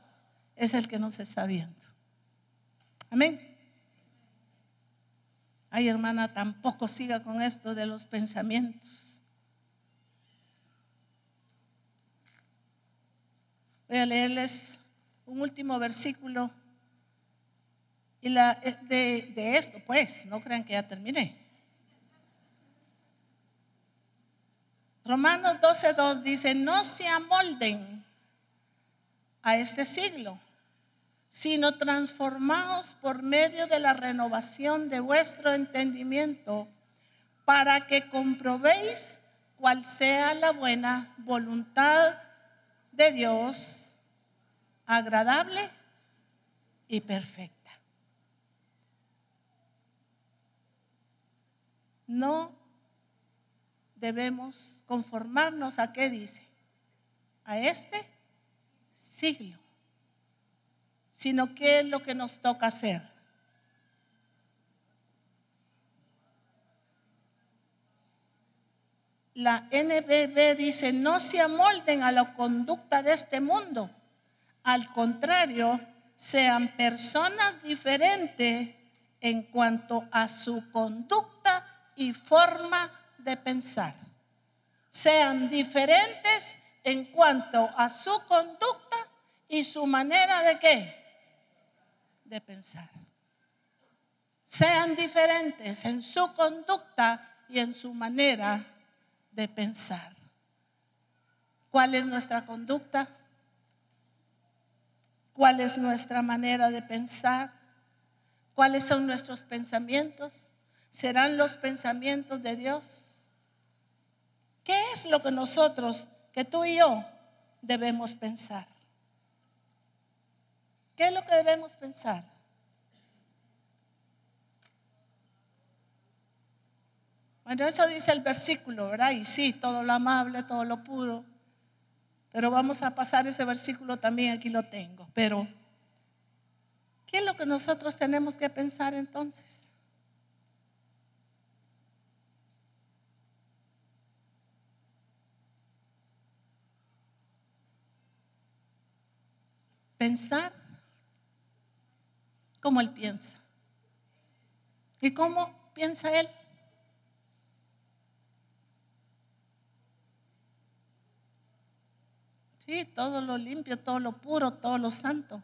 es el que nos está viendo. Amén. Ay, hermana, tampoco siga con esto de los pensamientos. Voy a leerles un último versículo y la, de, de esto, pues, no crean que ya terminé. Romanos doce dos dice: no se amolden a este siglo, sino transformaos por medio de la renovación de vuestro entendimiento, para que comprobéis cuál sea la buena voluntad de Dios, agradable y perfecta. No debemos conformarnos a qué dice, a este siglo, sino qué es lo que nos toca hacer. La N B B dice: no se amolden a la conducta de este mundo, al contrario, sean personas diferentes en cuanto a su conducta y forma de pensar. Sean diferentes en cuanto a su conducta y su manera de qué, de pensar. Sean diferentes en su conducta y en su manera de pensar. ¿Cuál es nuestra conducta? ¿Cuál es nuestra manera de pensar? ¿Cuáles son nuestros pensamientos? ¿Serán los pensamientos de Dios? ¿Qué es lo que nosotros, que tú y yo, debemos pensar? ¿Qué es lo que debemos pensar? Bueno, eso dice el versículo, ¿verdad? Y sí, todo lo amable, todo lo puro. Pero vamos a pasar ese versículo también, aquí lo tengo. Pero, ¿qué es lo que nosotros tenemos que pensar entonces? Pensar como él piensa. ¿Y cómo piensa él? Sí, todo lo limpio, todo lo puro, todo lo santo.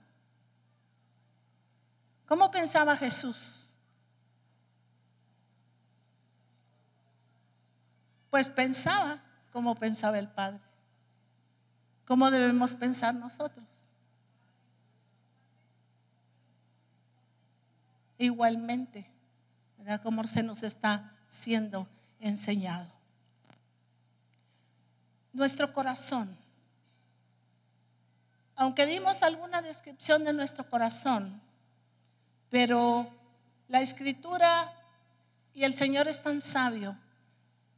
¿Cómo pensaba Jesús? pues pensaba como pensaba el Padre. ¿Cómo debemos pensar nosotros? Igualmente, ¿verdad? Como se nos está siendo enseñado. Nuestro corazón. Aunque dimos alguna descripción de nuestro corazón, pero la Escritura y el Señor es tan sabio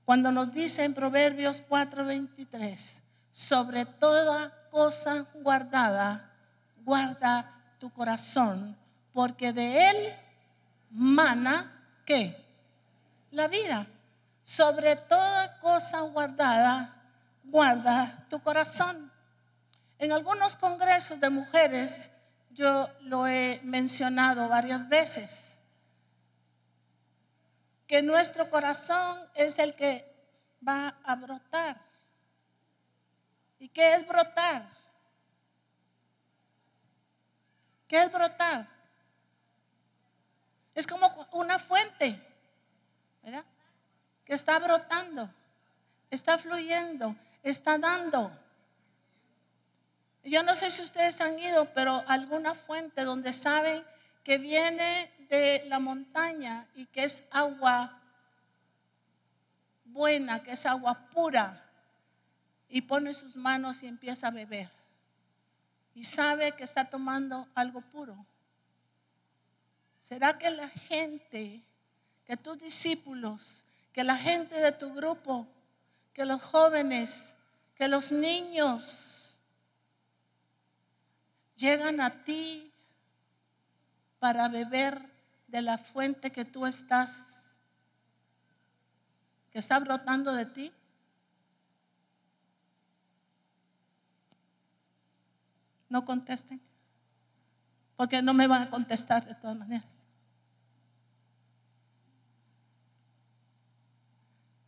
cuando nos dice en Proverbios cuatro veintitrés, sobre toda cosa guardada, guarda tu corazón, porque de él mana, ¿qué? La vida. Sobre toda cosa guardada, guarda tu corazón. En algunos congresos de mujeres yo lo he mencionado varias veces, que nuestro corazón es el que va a brotar. ¿Y qué es brotar? ¿Qué es brotar? Es como una fuente, ¿verdad? Que está brotando, está fluyendo, está dando. Yo no sé si ustedes han ido, pero alguna fuente donde saben que viene de la montaña y que es agua buena, que es agua pura, y pone sus manos y empieza a beber. Y sabe que está tomando algo puro. ¿Será que la gente, que tus discípulos, que la gente de tu grupo, que los jóvenes, que los niños, llegan a ti para beber de la fuente que tú estás, que está brotando de ti? No contesten, porque no me van a contestar de todas maneras.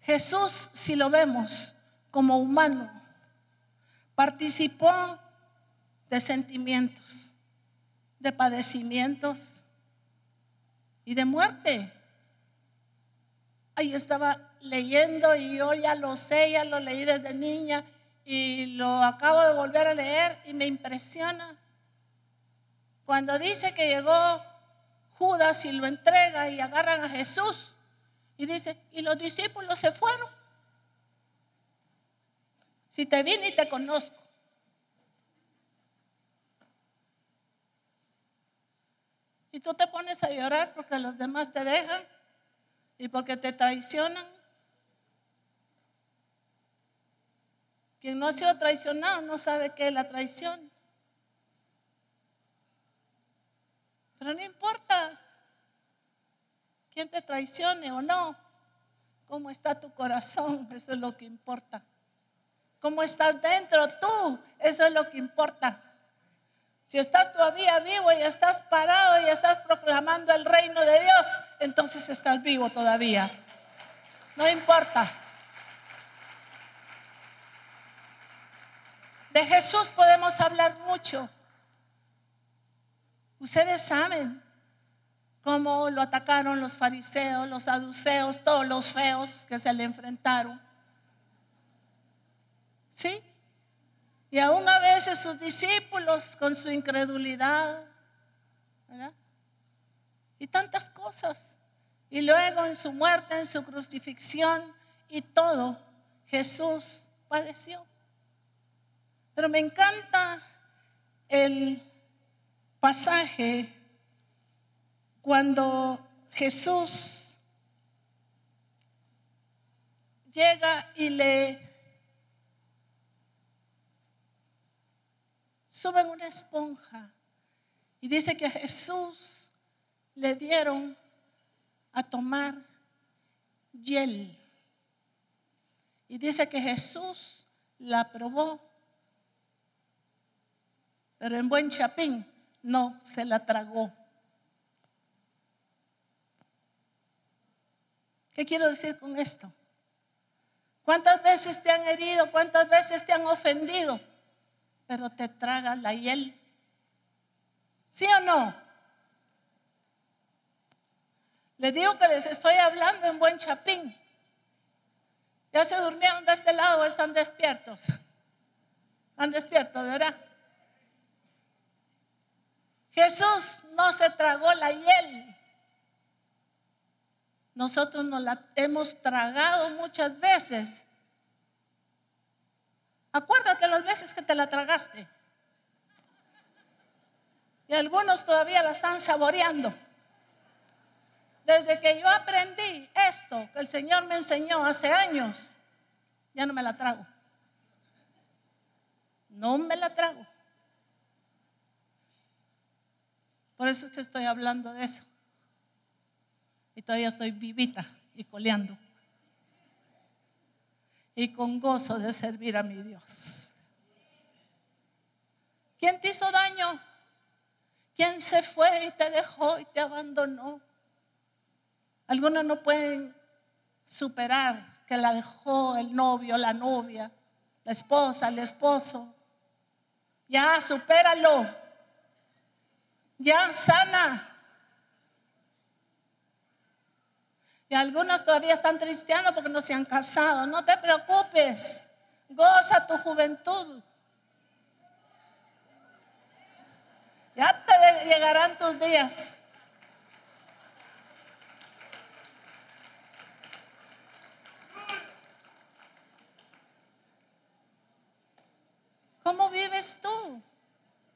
Jesús, si lo vemos como humano, participó de sentimientos, de padecimientos y de muerte. Ahí estaba leyendo y yo ya lo sé, ya lo leí desde niña y lo acabo de volver a leer y me impresiona. Cuando dice que llegó Judas y lo entrega y agarran a Jesús y dice, y los discípulos se fueron. Si te vi ni te conozco. Y tú te pones a llorar porque los demás te dejan y porque te traicionan. Quien no ha sido traicionado no sabe qué es la traición. Pero no importa quién te traicione o no, cómo está tu corazón, eso es lo que importa. Cómo estás dentro tú, eso es lo que importa. Si estás todavía vivo y estás parado y estás proclamando el reino de Dios, entonces estás vivo todavía. No importa. De Jesús podemos hablar mucho. Ustedes saben cómo lo atacaron los fariseos, los saduceos, todos los feos que se le enfrentaron. ¿Sí? Y aún a veces sus discípulos con su incredulidad, ¿verdad? Y tantas cosas. Y luego en su muerte, en su crucifixión y todo, Jesús padeció. Pero me encanta el pasaje cuando Jesús llega y le suben una esponja y dice que a Jesús le dieron a tomar hiel. Y dice que Jesús la probó, pero en buen chapín no se la tragó. ¿Qué quiero decir con esto? ¿Cuántas veces te han herido? ¿Cuántas veces te han ofendido? Pero te tragas la hiel. ¿Sí o no? Les digo que les estoy hablando en buen chapín. ¿Ya se durmieron de este lado o están despiertos? Están despiertos, ¿verdad? Jesús no se tragó la hiel. Nosotros nos la hemos tragado muchas veces. Acuérdate las veces que te la tragaste. Y algunos todavía la están saboreando. Desde que yo aprendí esto que el Señor me enseñó hace años, ya no me la trago. No me la trago. Por eso te estoy hablando de eso. Y todavía estoy vivita y coleando. Y con gozo de servir a mi Dios. ¿Quién te hizo daño? ¿Quién se fue y te dejó y te abandonó? Algunos no pueden superar que la dejó el novio, la novia, la esposa, el esposo. Ya, supéralo. Ya, sana. Y algunos todavía están tristeando porque no se han casado. No te preocupes. Goza tu juventud. Ya te llegarán tus días. ¿Cómo vives tú?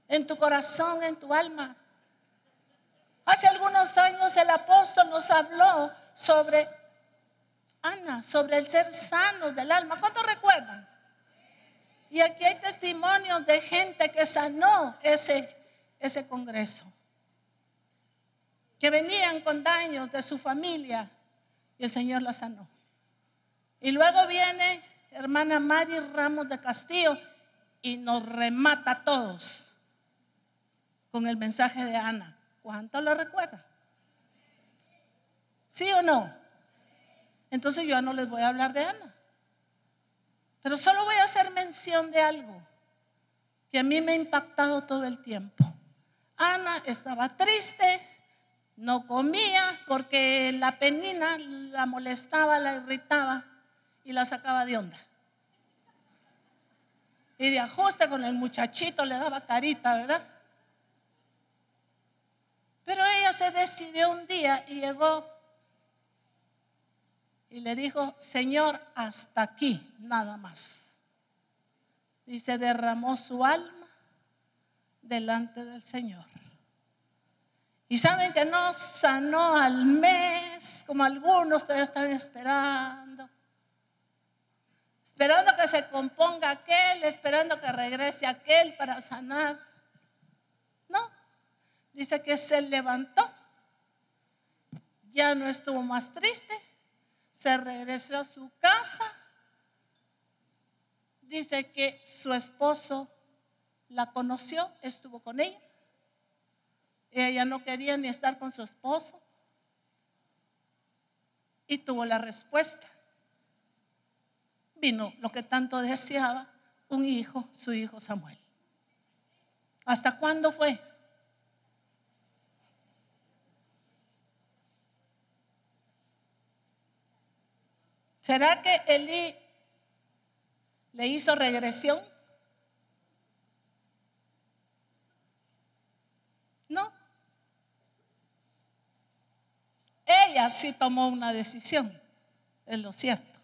En tu corazón, en tu alma. Hace algunos años el apóstol nos habló sobre Ana, sobre el ser sano del alma. ¿Cuántos recuerdan? Y aquí hay testimonios de gente que sanó ese Ese congreso, que venían con daños de su familia y el Señor la sanó. Y luego viene hermana Mary Ramos de Castillo y nos remata a todos con el mensaje de Ana. ¿Cuánto lo recuerda? ¿Sí o no? Entonces yo no les voy a hablar de Ana, pero solo voy a hacer mención de algo que a mí me ha impactado todo el tiempo. Ana estaba triste, no comía porque la Penina la molestaba, la irritaba y la sacaba de onda. Y de ajuste con el muchachito le daba carita, ¿verdad? Pero ella se decidió un día y llegó y le dijo: Señor, hasta aquí, nada más. Y se derramó su alma delante del Señor. Y saben que no sanó al mes, como algunos todavía están esperando, esperando que se componga aquel, esperando que regrese aquel para sanar. No, dice que se levantó, ya no estuvo más triste, se regresó a su casa. Dice que su esposo la conoció, estuvo con ella. Ella no quería ni estar con su esposo. Y tuvo la respuesta. Vino lo que tanto deseaba, un hijo, su hijo Samuel. ¿Hasta cuándo fue? ¿Será que Eli le hizo regresión? No, ella sí tomó una decisión, es lo cierto.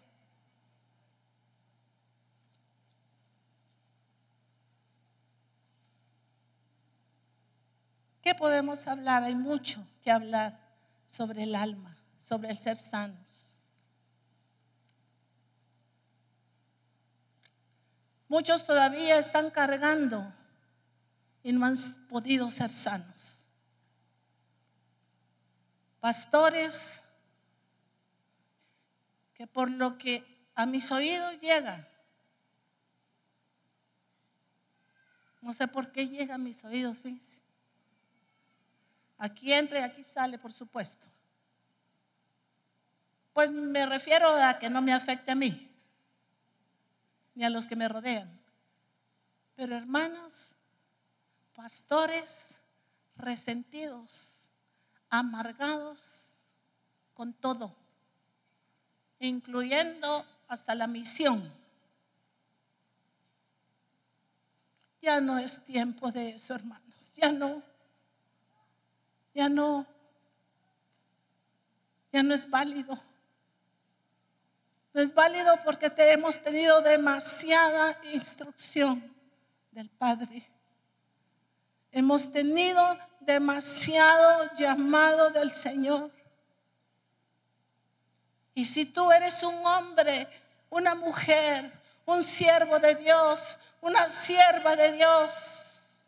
¿Qué podemos hablar? Hay mucho que hablar sobre el alma, sobre el ser sanos. Muchos todavía están cargando y no han podido ser sanos. Pastores que por lo que a mis oídos llegan, no sé por qué llega a mis oídos, fíjense. Aquí entra y aquí sale, por supuesto. Pues me refiero a que no me afecte a mí, ni a los que me rodean. Pero hermanos, pastores resentidos, amargados con todo, incluyendo hasta la misión. Ya no es tiempo de eso, hermanos. Ya no. Ya no. Ya no es válido. No es válido porque te hemos tenido demasiada instrucción del Padre. Hemos tenido demasiado llamado del Señor. Y si tú eres un hombre, una mujer, un siervo de Dios, una sierva de Dios,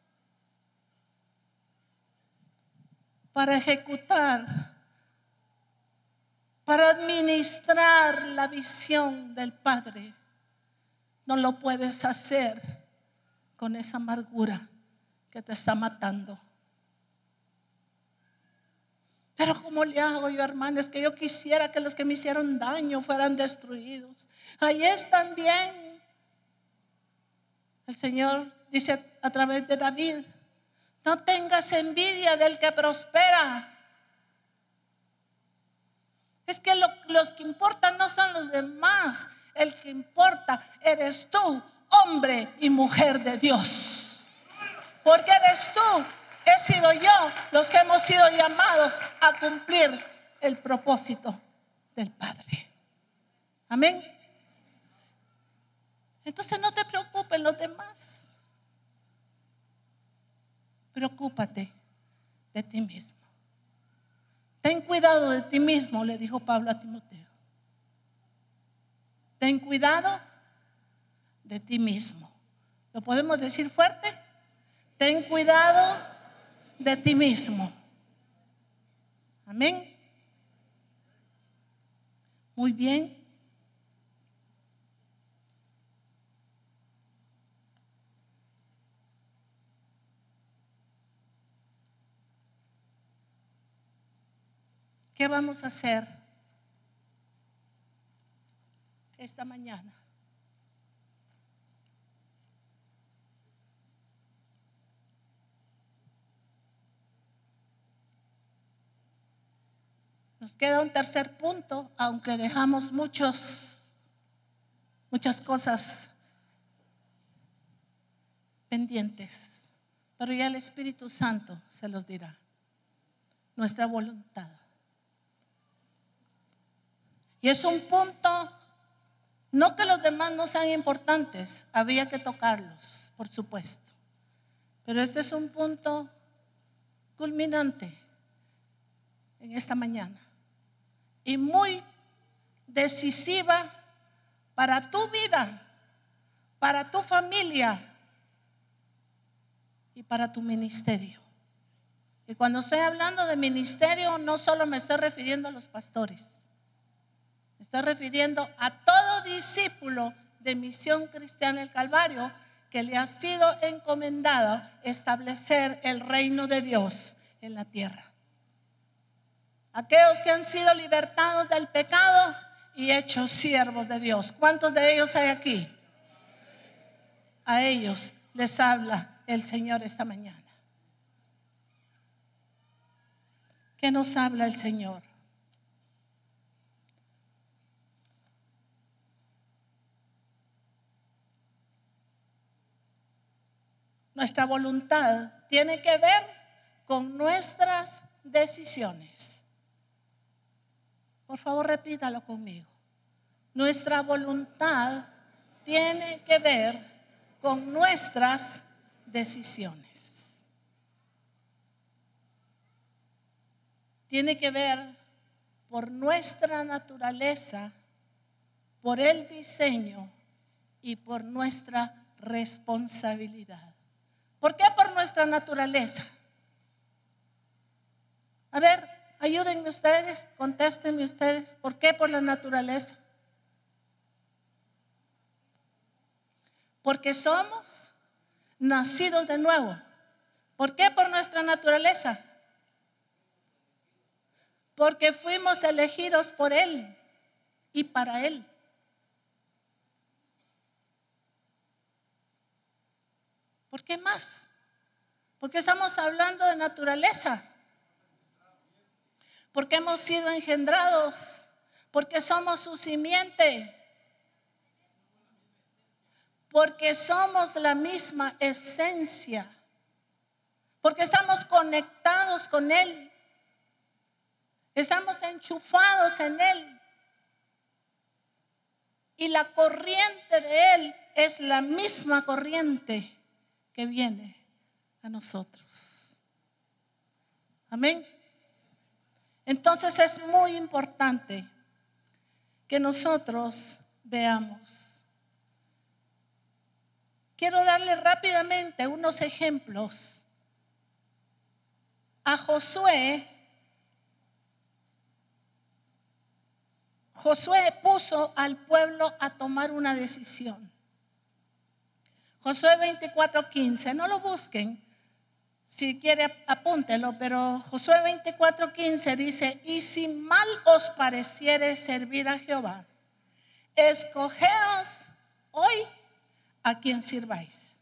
para ejecutar, para administrar la visión del Padre, no lo puedes hacer con esa amargura que te está matando. Pero ¿cómo le hago yo, hermano? Es que yo quisiera que los que me hicieron daño fueran destruidos. Ahí están bien. El Señor dice a través de David: no tengas envidia del que prospera. Es que lo, los que importan no son los demás. El que importa eres tú, hombre y mujer de Dios. Porque eres tú, he sido yo, los que hemos sido llamados a cumplir el propósito del Padre. Amén. Entonces no te preocupen los demás. Preocúpate de ti mismo. Ten cuidado de ti mismo, le dijo Pablo a Timoteo. Ten cuidado de ti mismo. ¿Lo podemos decir fuerte? Ten cuidado de ti mismo. Amén. Muy bien. ¿Qué vamos a hacer esta mañana? Nos queda un tercer punto, aunque dejamos muchos, muchas cosas pendientes, pero ya el Espíritu Santo se los dirá. Nuestra voluntad. Y es un punto, no que los demás no sean importantes, había que tocarlos, por supuesto, pero este es un punto culminante en esta mañana. Y muy decisiva para tu vida, para tu familia y para tu ministerio. Y cuando estoy hablando de ministerio, no solo me estoy refiriendo a los pastores, me estoy refiriendo a todo discípulo de Misión Cristiana del Calvario que le ha sido encomendado establecer el reino de Dios en la tierra. Aquellos que han sido libertados del pecado y hechos siervos de Dios. ¿Cuántos de ellos hay aquí? A ellos les habla el Señor esta mañana. ¿Qué nos habla el Señor? Nuestra voluntad tiene que ver con nuestras decisiones. Por favor, repítalo conmigo. Nuestra voluntad tiene que ver con nuestras decisiones. Tiene que ver por nuestra naturaleza, por el diseño y por nuestra responsabilidad. ¿Por qué por nuestra naturaleza? A ver, ayúdenme ustedes, contéstenme ustedes. ¿Por qué por la naturaleza? Porque somos nacidos de nuevo. ¿Por qué por nuestra naturaleza? Porque fuimos elegidos por Él y para Él. ¿Por qué más? Porque estamos hablando de naturaleza. Porque hemos sido engendrados, porque somos su simiente, porque somos la misma esencia, porque estamos conectados con Él, estamos enchufados en Él, y la corriente de Él es la misma corriente que viene a nosotros. Amén. Entonces es muy importante que nosotros veamos. Quiero darle rápidamente unos ejemplos. A Josué, Josué puso al pueblo a tomar una decisión. Josué veinticuatro quince, no lo busquen, si quiere apúntelo, pero Josué veinticuatro quince dice: y si mal os pareciere servir a Jehová, escogeos hoy a quien sirváis.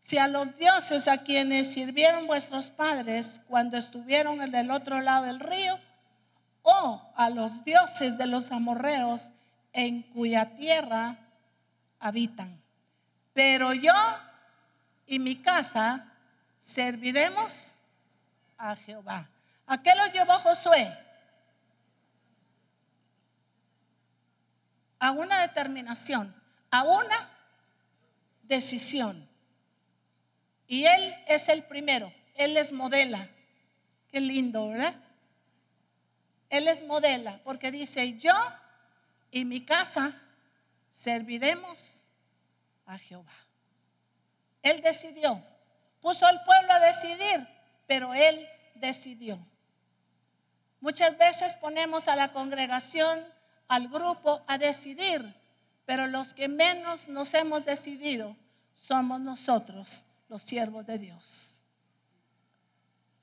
Si a los dioses a quienes sirvieron vuestros padres cuando estuvieron en el otro lado del río, o a los dioses de los amorreos en cuya tierra habitan. Pero yo y mi casa serviremos a Jehová. ¿A qué los llevó Josué? A una determinación, a una decisión. Y él es el primero, él les modela. Qué lindo, ¿verdad? Él les modela porque dice: yo y mi casa serviremos a Jehová. Él decidió. Puso al pueblo a decidir, pero él decidió. Muchas veces ponemos a la congregación, al grupo a decidir, pero los que menos nos hemos decidido somos nosotros, los siervos de Dios.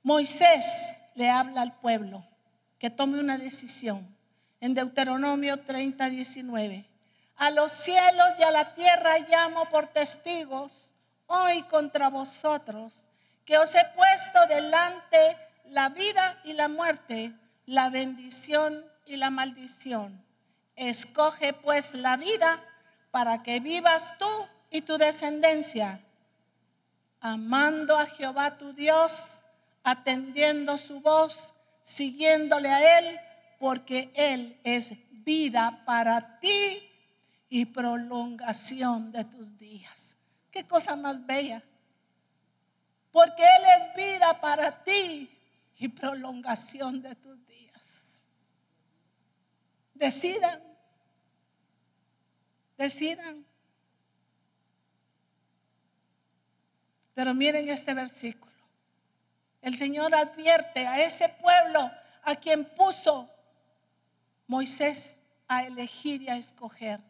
Moisés le habla al pueblo que tome una decisión en Deuteronomio treinta diecinueve. A los cielos y a la tierra llamo por testigos hoy contra vosotros, que os he puesto delante la vida y la muerte, la bendición y la maldición. Escoge pues la vida para que vivas tú y tu descendencia, amando a Jehová tu Dios, atendiendo su voz, siguiéndole a Él, porque Él es vida para ti y prolongación de tus días. Qué cosa más bella, porque Él es vida para ti y prolongación de tus días. Decidan, decidan. Pero miren este versículo. El Señor advierte a ese pueblo a quien puso Moisés a elegir y a escoger.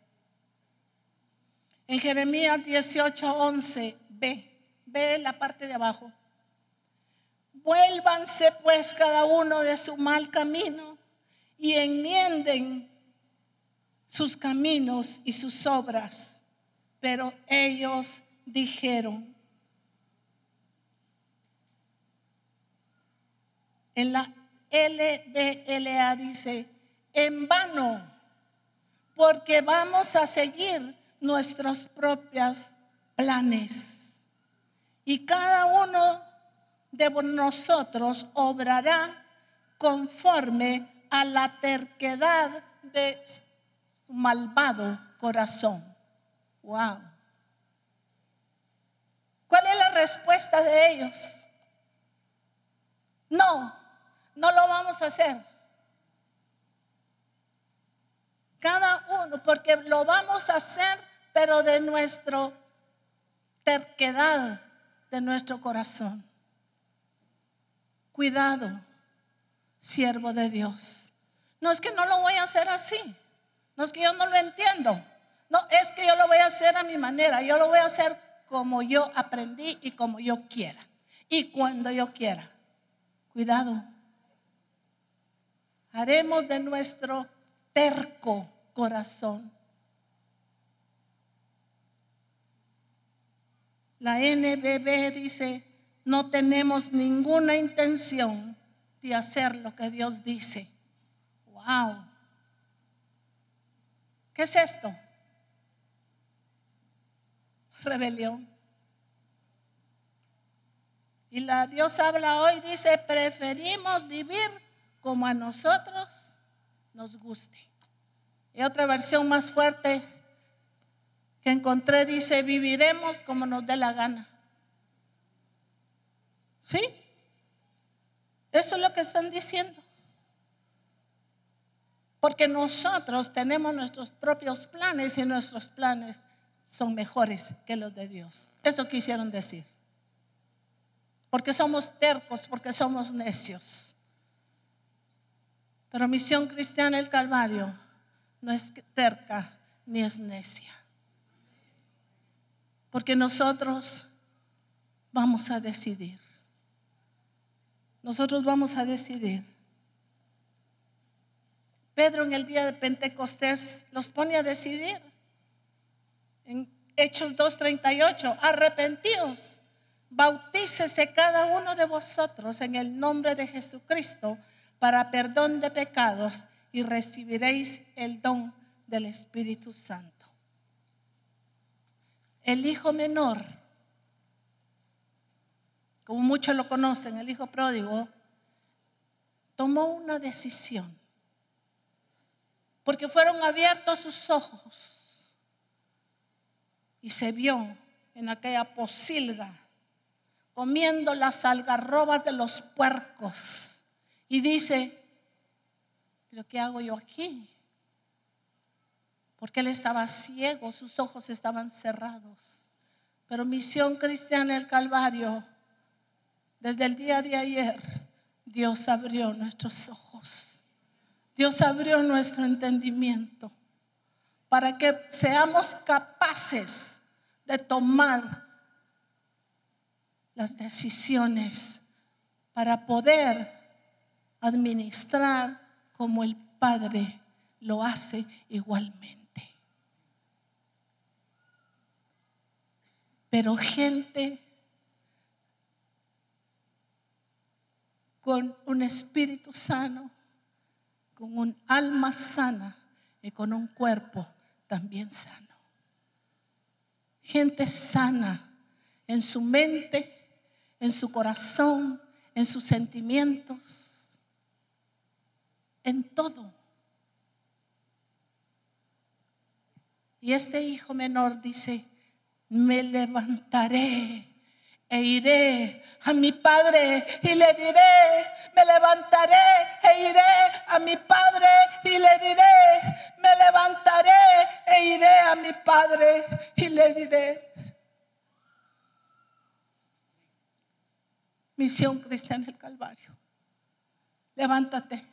En Jeremías dieciocho once, ve, ve la parte de abajo. Vuélvanse pues cada uno de su mal camino y enmienden sus caminos y sus obras. Pero ellos dijeron, en la L B L A dice, en vano, porque vamos a seguir nuestros propios planes, y cada uno de nosotros obrará conforme a la terquedad de su malvado corazón. Wow. ¿Cuál es la respuesta de ellos? No, no lo vamos a hacer. Cada uno, porque lo vamos a hacer, pero de nuestra terquedad, de nuestro corazón. Cuidado, siervo de Dios. No es que no lo voy a hacer así, no es que yo no lo entiendo, no es que yo lo voy a hacer a mi manera, yo lo voy a hacer como yo aprendí y como yo quiera y cuando yo quiera. Cuidado, haremos de nuestro terco corazón. La N B B dice, no tenemos ninguna intención de hacer lo que Dios dice. Wow. ¿Qué es esto? rebelión. Y la Dios habla hoy, dice, preferimos vivir como a nosotros nos guste. Y otra versión más fuerte que encontré dice, viviremos como nos dé la gana. ¿Sí? Eso es lo que están diciendo. Porque nosotros tenemos nuestros propios planes y nuestros planes son mejores que los de Dios. Eso quisieron decir. Porque somos tercos, porque somos necios. Pero Misión Cristiana del Calvario no es terca ni es necia. Porque nosotros vamos a decidir. Nosotros vamos a decidir. Pedro en el día de Pentecostés los pone a decidir. En Hechos dos treinta y ocho, arrepentíos, bautícese cada uno de vosotros en el nombre de Jesucristo para perdón de pecados y recibiréis el don del Espíritu Santo. El hijo menor, como muchos lo conocen, el hijo pródigo, tomó una decisión. Porque fueron abiertos sus ojos y se vio en aquella posilga comiendo las algarrobas de los puercos. Y dice, ¿pero qué hago yo aquí? Porque él estaba ciego, sus ojos estaban cerrados. Pero Misión Cristiana del Calvario, desde el día de ayer, Dios abrió nuestros ojos. Dios abrió nuestro entendimiento para que seamos capaces de tomar las decisiones para poder administrar como el Padre lo hace igualmente. Pero gente con un espíritu sano, con un alma sana y con un cuerpo también sano. Gente sana en su mente, en su corazón, en sus sentimientos, en todo. Y este hijo menor dice, me levantaré e iré a mi padre y le diré, me levantaré e iré a mi padre y le diré, me levantaré e iré a mi padre y le diré. Misión Cristiana del Calvario, levántate,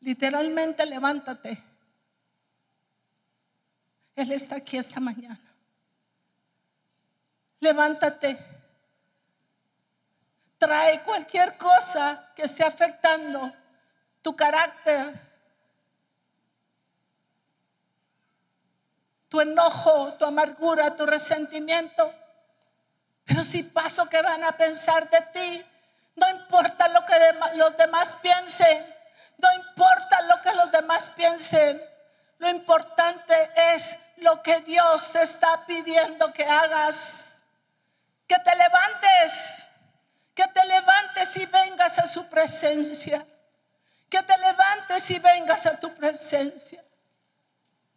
literalmente levántate. Él está aquí esta mañana. Levántate, trae cualquier cosa que esté afectando tu carácter, tu enojo, tu amargura, tu resentimiento. Pero si paso que van a pensar de ti, no importa lo que los demás piensen, no importa lo que los demás piensen, lo importante es lo que Dios te está pidiendo que hagas. Que te levantes, que te levantes y vengas a su presencia. Que te levantes y vengas a tu presencia.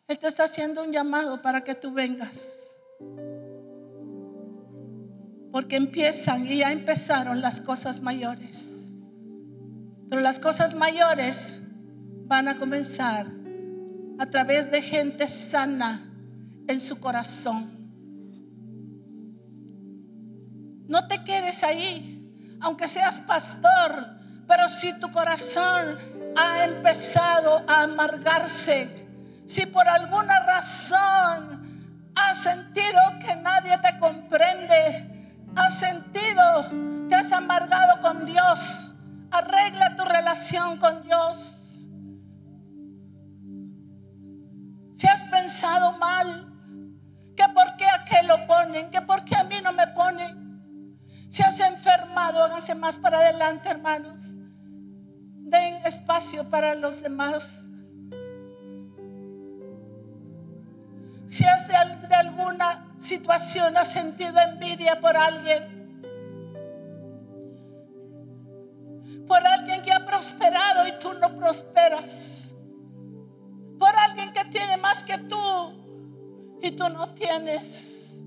Él te está haciendo un llamado para que tú vengas. Porque empiezan y ya empezaron las cosas mayores. Pero las cosas mayores van a comenzar a través de gente sana en su corazón. No te quedes ahí, aunque seas pastor, pero si tu corazón ha empezado a amargarse, si por alguna razón has sentido que nadie te comprende, has sentido, te has amargado con Dios, arregla tu relación con Dios. Si has pensado mal, que por qué a qué lo ponen, que por qué a mí no me ponen. Si has enfermado, háganse más para adelante, hermanos. Den espacio para los demás. Si has de, de alguna situación has sentido envidia por alguien, por alguien que ha prosperado y tú no prosperas, por alguien que tiene más que tú y tú no tienes,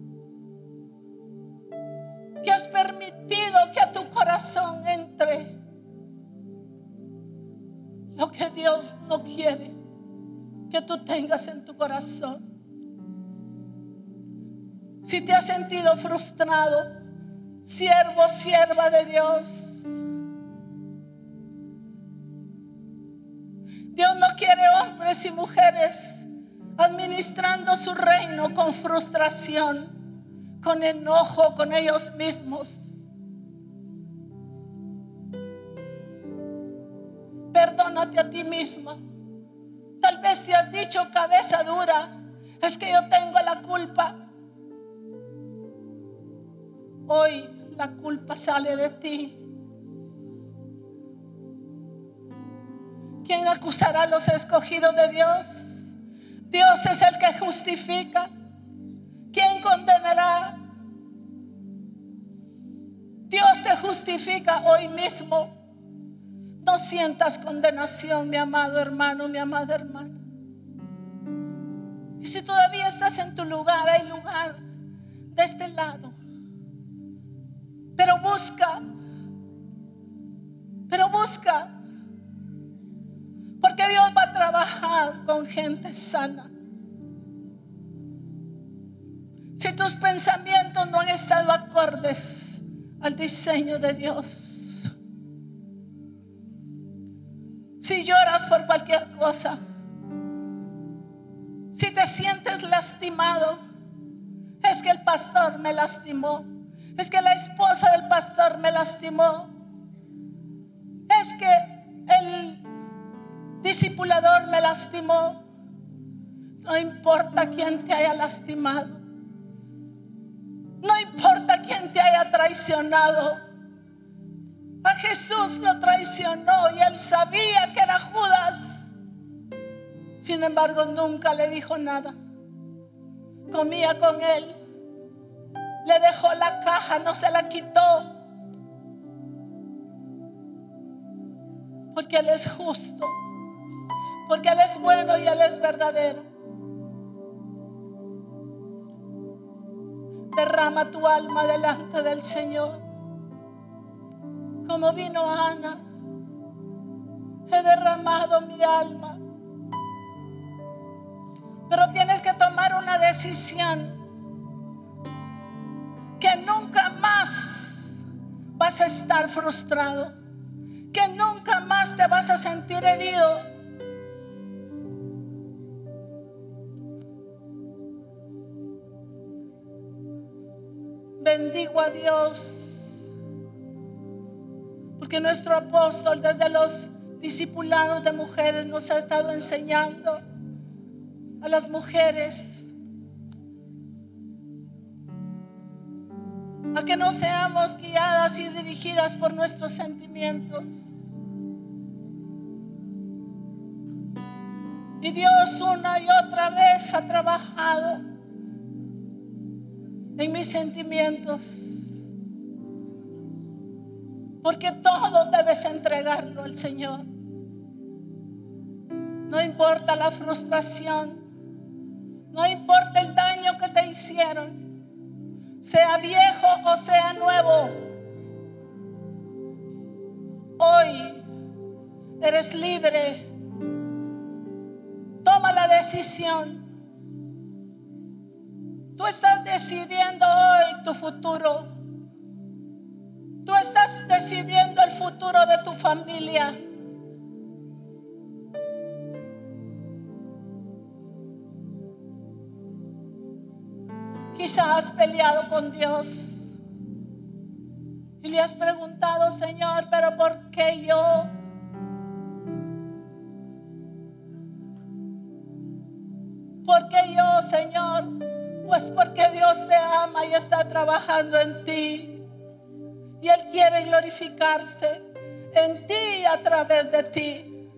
que has permitido que a tu corazón entre lo que Dios no quiere que tú tengas en tu corazón. Si te has sentido frustrado, siervo, sierva de Dios, Dios no quiere hombres y mujeres administrando su reino con frustración, con enojo con ellos mismos. Perdónate a ti misma. Tal vez te has dicho, cabeza dura, es que yo tengo la culpa. Hoy la culpa sale de ti. ¿Quién acusará a los escogidos de Dios? Dios es el que justifica. ¿Quién condenará? Dios te justifica hoy mismo. No sientas condenación, mi amado hermano, mi amada hermana. Y si todavía estás en tu lugar, hay lugar de este lado. Pero busca, pero busca. Porque Dios va a trabajar con gente sana. Si tus pensamientos no han estado acordes al diseño de Dios, si lloras por cualquier cosa, si te sientes lastimado, es que el pastor me lastimó, es que la esposa del pastor me lastimó, es que el discipulador me lastimó. No importa quién te haya lastimado, no importa quién te haya traicionado. A Jesús lo traicionó y él sabía que era Judas. Sin embargo, nunca le dijo nada. Comía con él, le dejó la caja, no se la quitó, porque él es justo, porque Él es bueno y Él es verdadero. Derrama tu alma delante del Señor, como vino Ana. He derramado mi alma. Pero tienes que tomar una decisión, que nunca más vas a estar frustrado, que nunca más te vas a sentir herido. Bendigo a Dios porque nuestro apóstol desde los discipulados de mujeres nos ha estado enseñando a las mujeres a que no seamos guiadas y dirigidas por nuestros sentimientos. Y Dios una y otra vez ha trabajado en mis sentimientos, porque todo debes entregarlo al Señor. No importa la frustración, no importa el daño que te hicieron, sea viejo o sea nuevo. Hoy eres libre. Toma la decisión. Tú estás decidiendo hoy tu futuro. Tú estás decidiendo el futuro de tu familia. Quizás has peleado con Dios y le has preguntado, Señor, pero ¿por qué yo? ¿Por qué yo, Señor? Pues porque Dios te ama y está trabajando en ti, y Él quiere glorificarse en ti y a través de ti.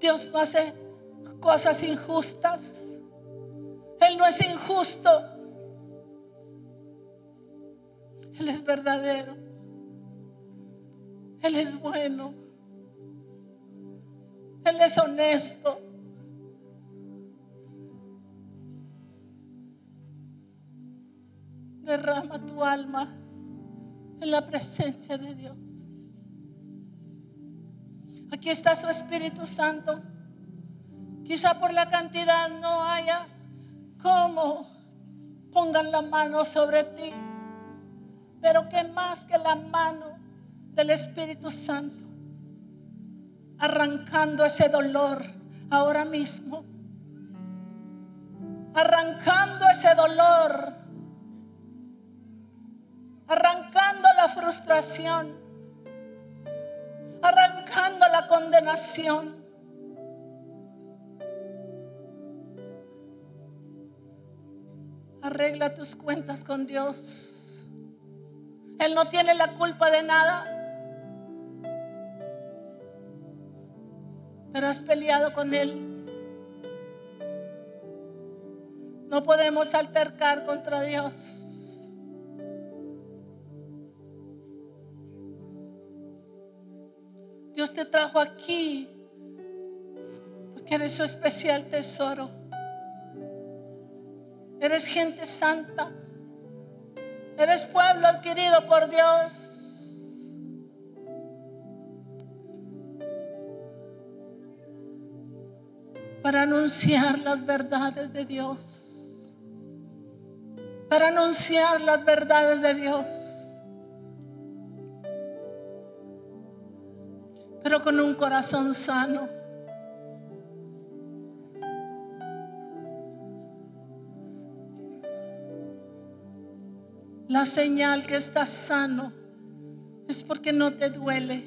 Dios no hace cosas injustas. Él no es injusto. Él es verdadero. Él es bueno. Él es honesto. Derrama tu alma en la presencia de Dios. Aquí está su Espíritu Santo. Quizá por la cantidad no haya cómo pongan la mano sobre ti, pero que más que la mano del Espíritu Santo, arrancando ese dolor ahora mismo, arrancando ese dolor, arrancando la frustración, arrancando la condenación. Arregla tus cuentas con Dios. Él no tiene la culpa de nada, pero has peleado con Él. No podemos altercar contra Dios. Dios te trajo aquí porque eres su especial tesoro. Eres gente santa. Eres pueblo adquirido por Dios. Para anunciar las verdades de Dios. Para anunciar las verdades de Dios. Pero con un corazón sano. La señal que estás sano es porque no te duele,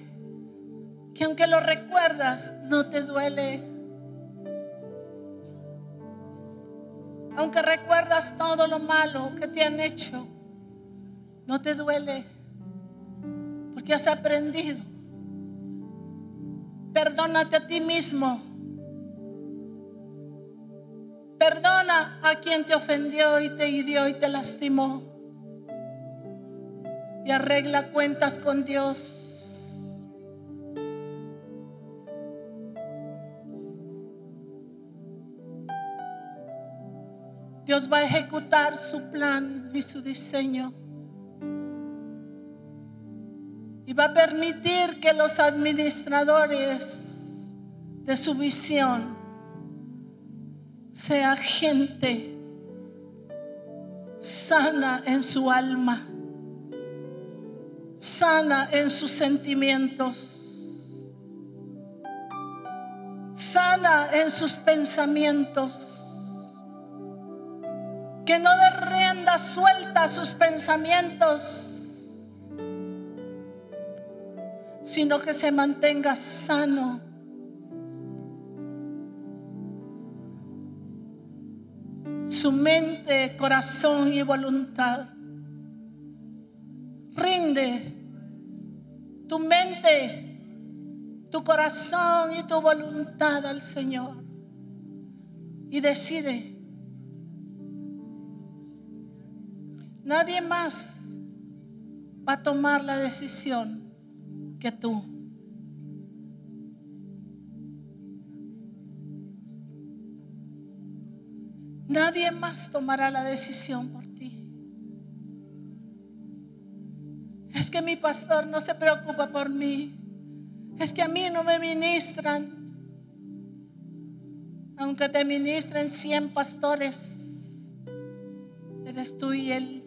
que aunque lo recuerdas no te duele, aunque recuerdas todo lo malo que te han hecho, no te duele, porque has aprendido. Perdónate a ti mismo. Perdona a quien te ofendió y te hirió y te lastimó. Y arregla cuentas con Dios. Dios va a ejecutar su plan y su diseño. Y va a permitir que los administradores de su visión sea gente sana en su alma, sana en sus sentimientos, sana en sus pensamientos. Que no dé rienda suelta a sus pensamientos, sino que se mantenga sano. Su mente, corazón y voluntad. Rinde tu mente, tu corazón y tu voluntad al Señor. Y decide. Nadie más va a tomar la decisión que tú. Nadie más tomará la decisión por ti. Es que mi pastor no se preocupa por mí. Es que a mí no me ministran. Aunque te ministren cien pastores, eres tú y él.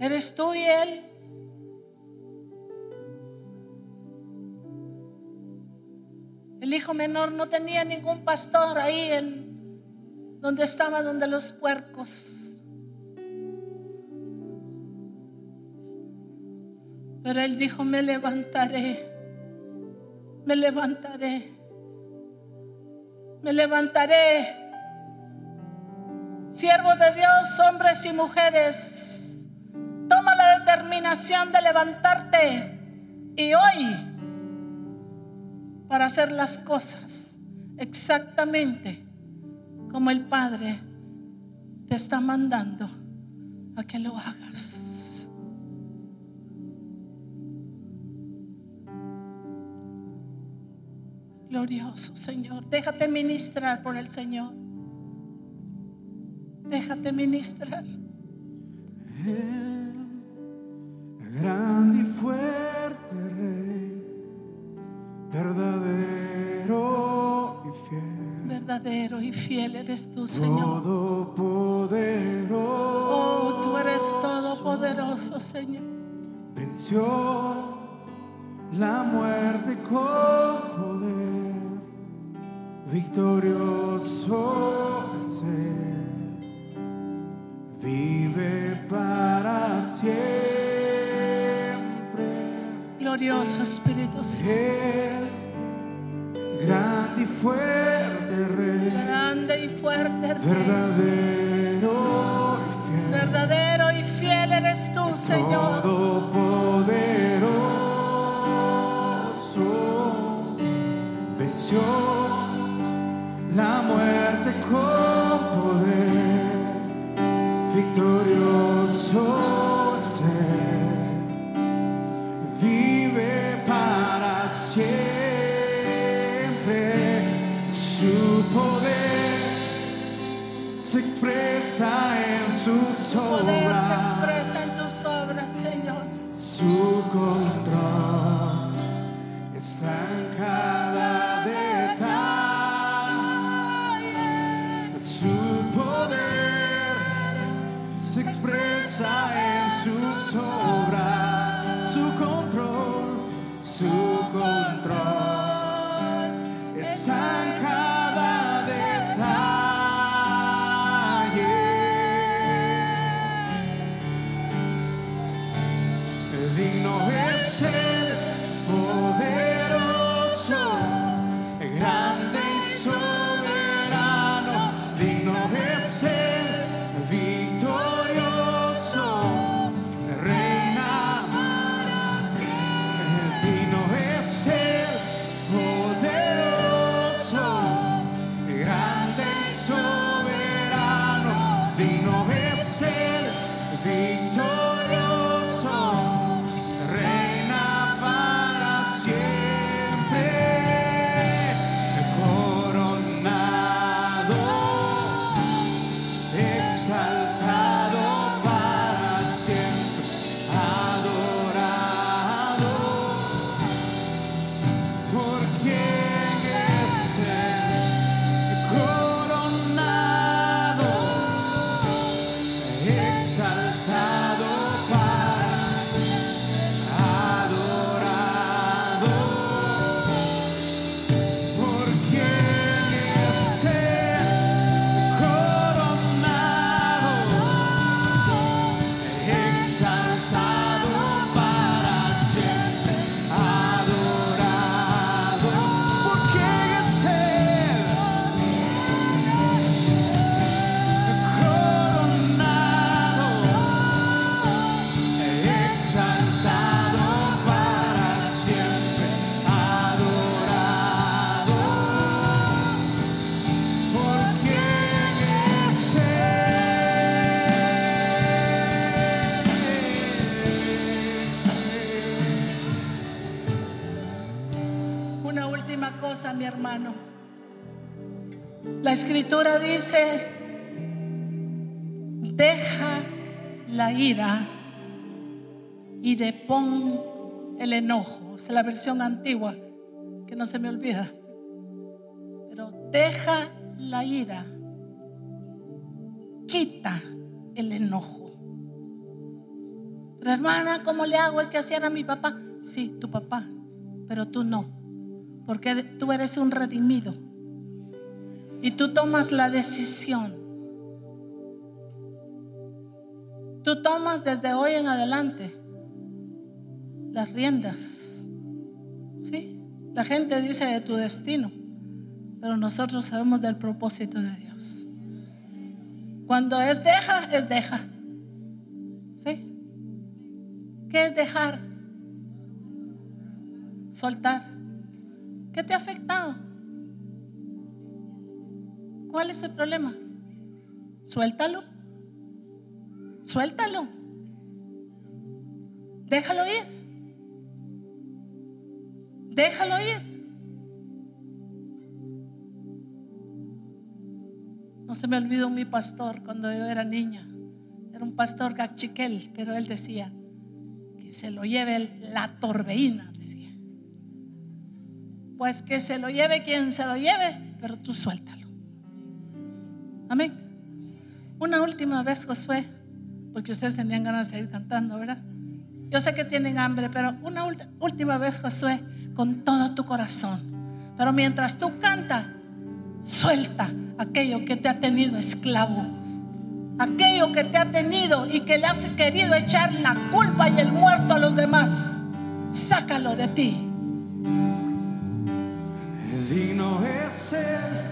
Eres tú y él. El hijo menor no tenía ningún pastor ahí en donde estaba, donde los puercos. Pero él dijo: me levantaré, me levantaré, me levantaré. Siervos de Dios, hombres y mujeres, toma la determinación de levantarte y hoy, para hacer las cosas exactamente como el Padre te está mandando a que lo hagas. Glorioso Señor, déjate ministrar por el Señor. Déjate ministrar. El grande y fuerte Rey, verdadero y fiel, verdadero y fiel eres tú, Señor. Todopoderoso, oh, tú eres todopoderoso, Señor. Venció la muerte con poder, victorioso es Él. Vive para siempre, glorioso Espíritu Santo, grande y fuerte Rey, grande y fuerte Rey, verdadero y fiel, verdadero y fiel eres tú, Señor. Todopoderoso, venció la muerte con poder, victorioso ser, vive para siempre. Su poder se expresa en sus obras. Su poder se expresa en tus obras, Señor. Su control está en cada detalle. Su poder se expresa en sus obras, su control, su control está en cada detalle. Digno es Él, poderoso, grande y soberano. Digno es Él, mi hermano. La escritura dice: deja la ira y depón el enojo. Es la versión antigua que no se me olvida. Pero deja la ira, quita el enojo. Pero hermana, ¿cómo le hago? Es que así era mi papá. Sí, tu papá, pero tú no. Porque tú eres un redimido y tú tomas la decisión. Tú tomas desde hoy en adelante las riendas, ¿sí? La gente dice de tu destino, pero nosotros sabemos del propósito de Dios. Cuando es deja, es deja, ¿sí? ¿Qué es dejar? Soltar. ¿Qué te ha afectado? ¿Cuál es el problema? Suéltalo. Suéltalo. Déjalo ir. Déjalo ir. No se me olvidó mi pastor cuando yo era niña. Era un pastor gachiquel, pero él decía que se lo lleve la torbeína, decía. Pues que se lo lleve quien se lo lleve, pero tú suéltalo. Amén. Una última vez, Josué, porque ustedes tenían ganas de ir cantando, ¿verdad? Yo sé que tienen hambre, pero una última vez, Josué, con todo tu corazón. Pero mientras tú cantas, suelta aquello que te ha tenido esclavo, aquello que te ha tenido y que le has querido echar la culpa y el muerto a los demás. Sácalo de ti. Digno es el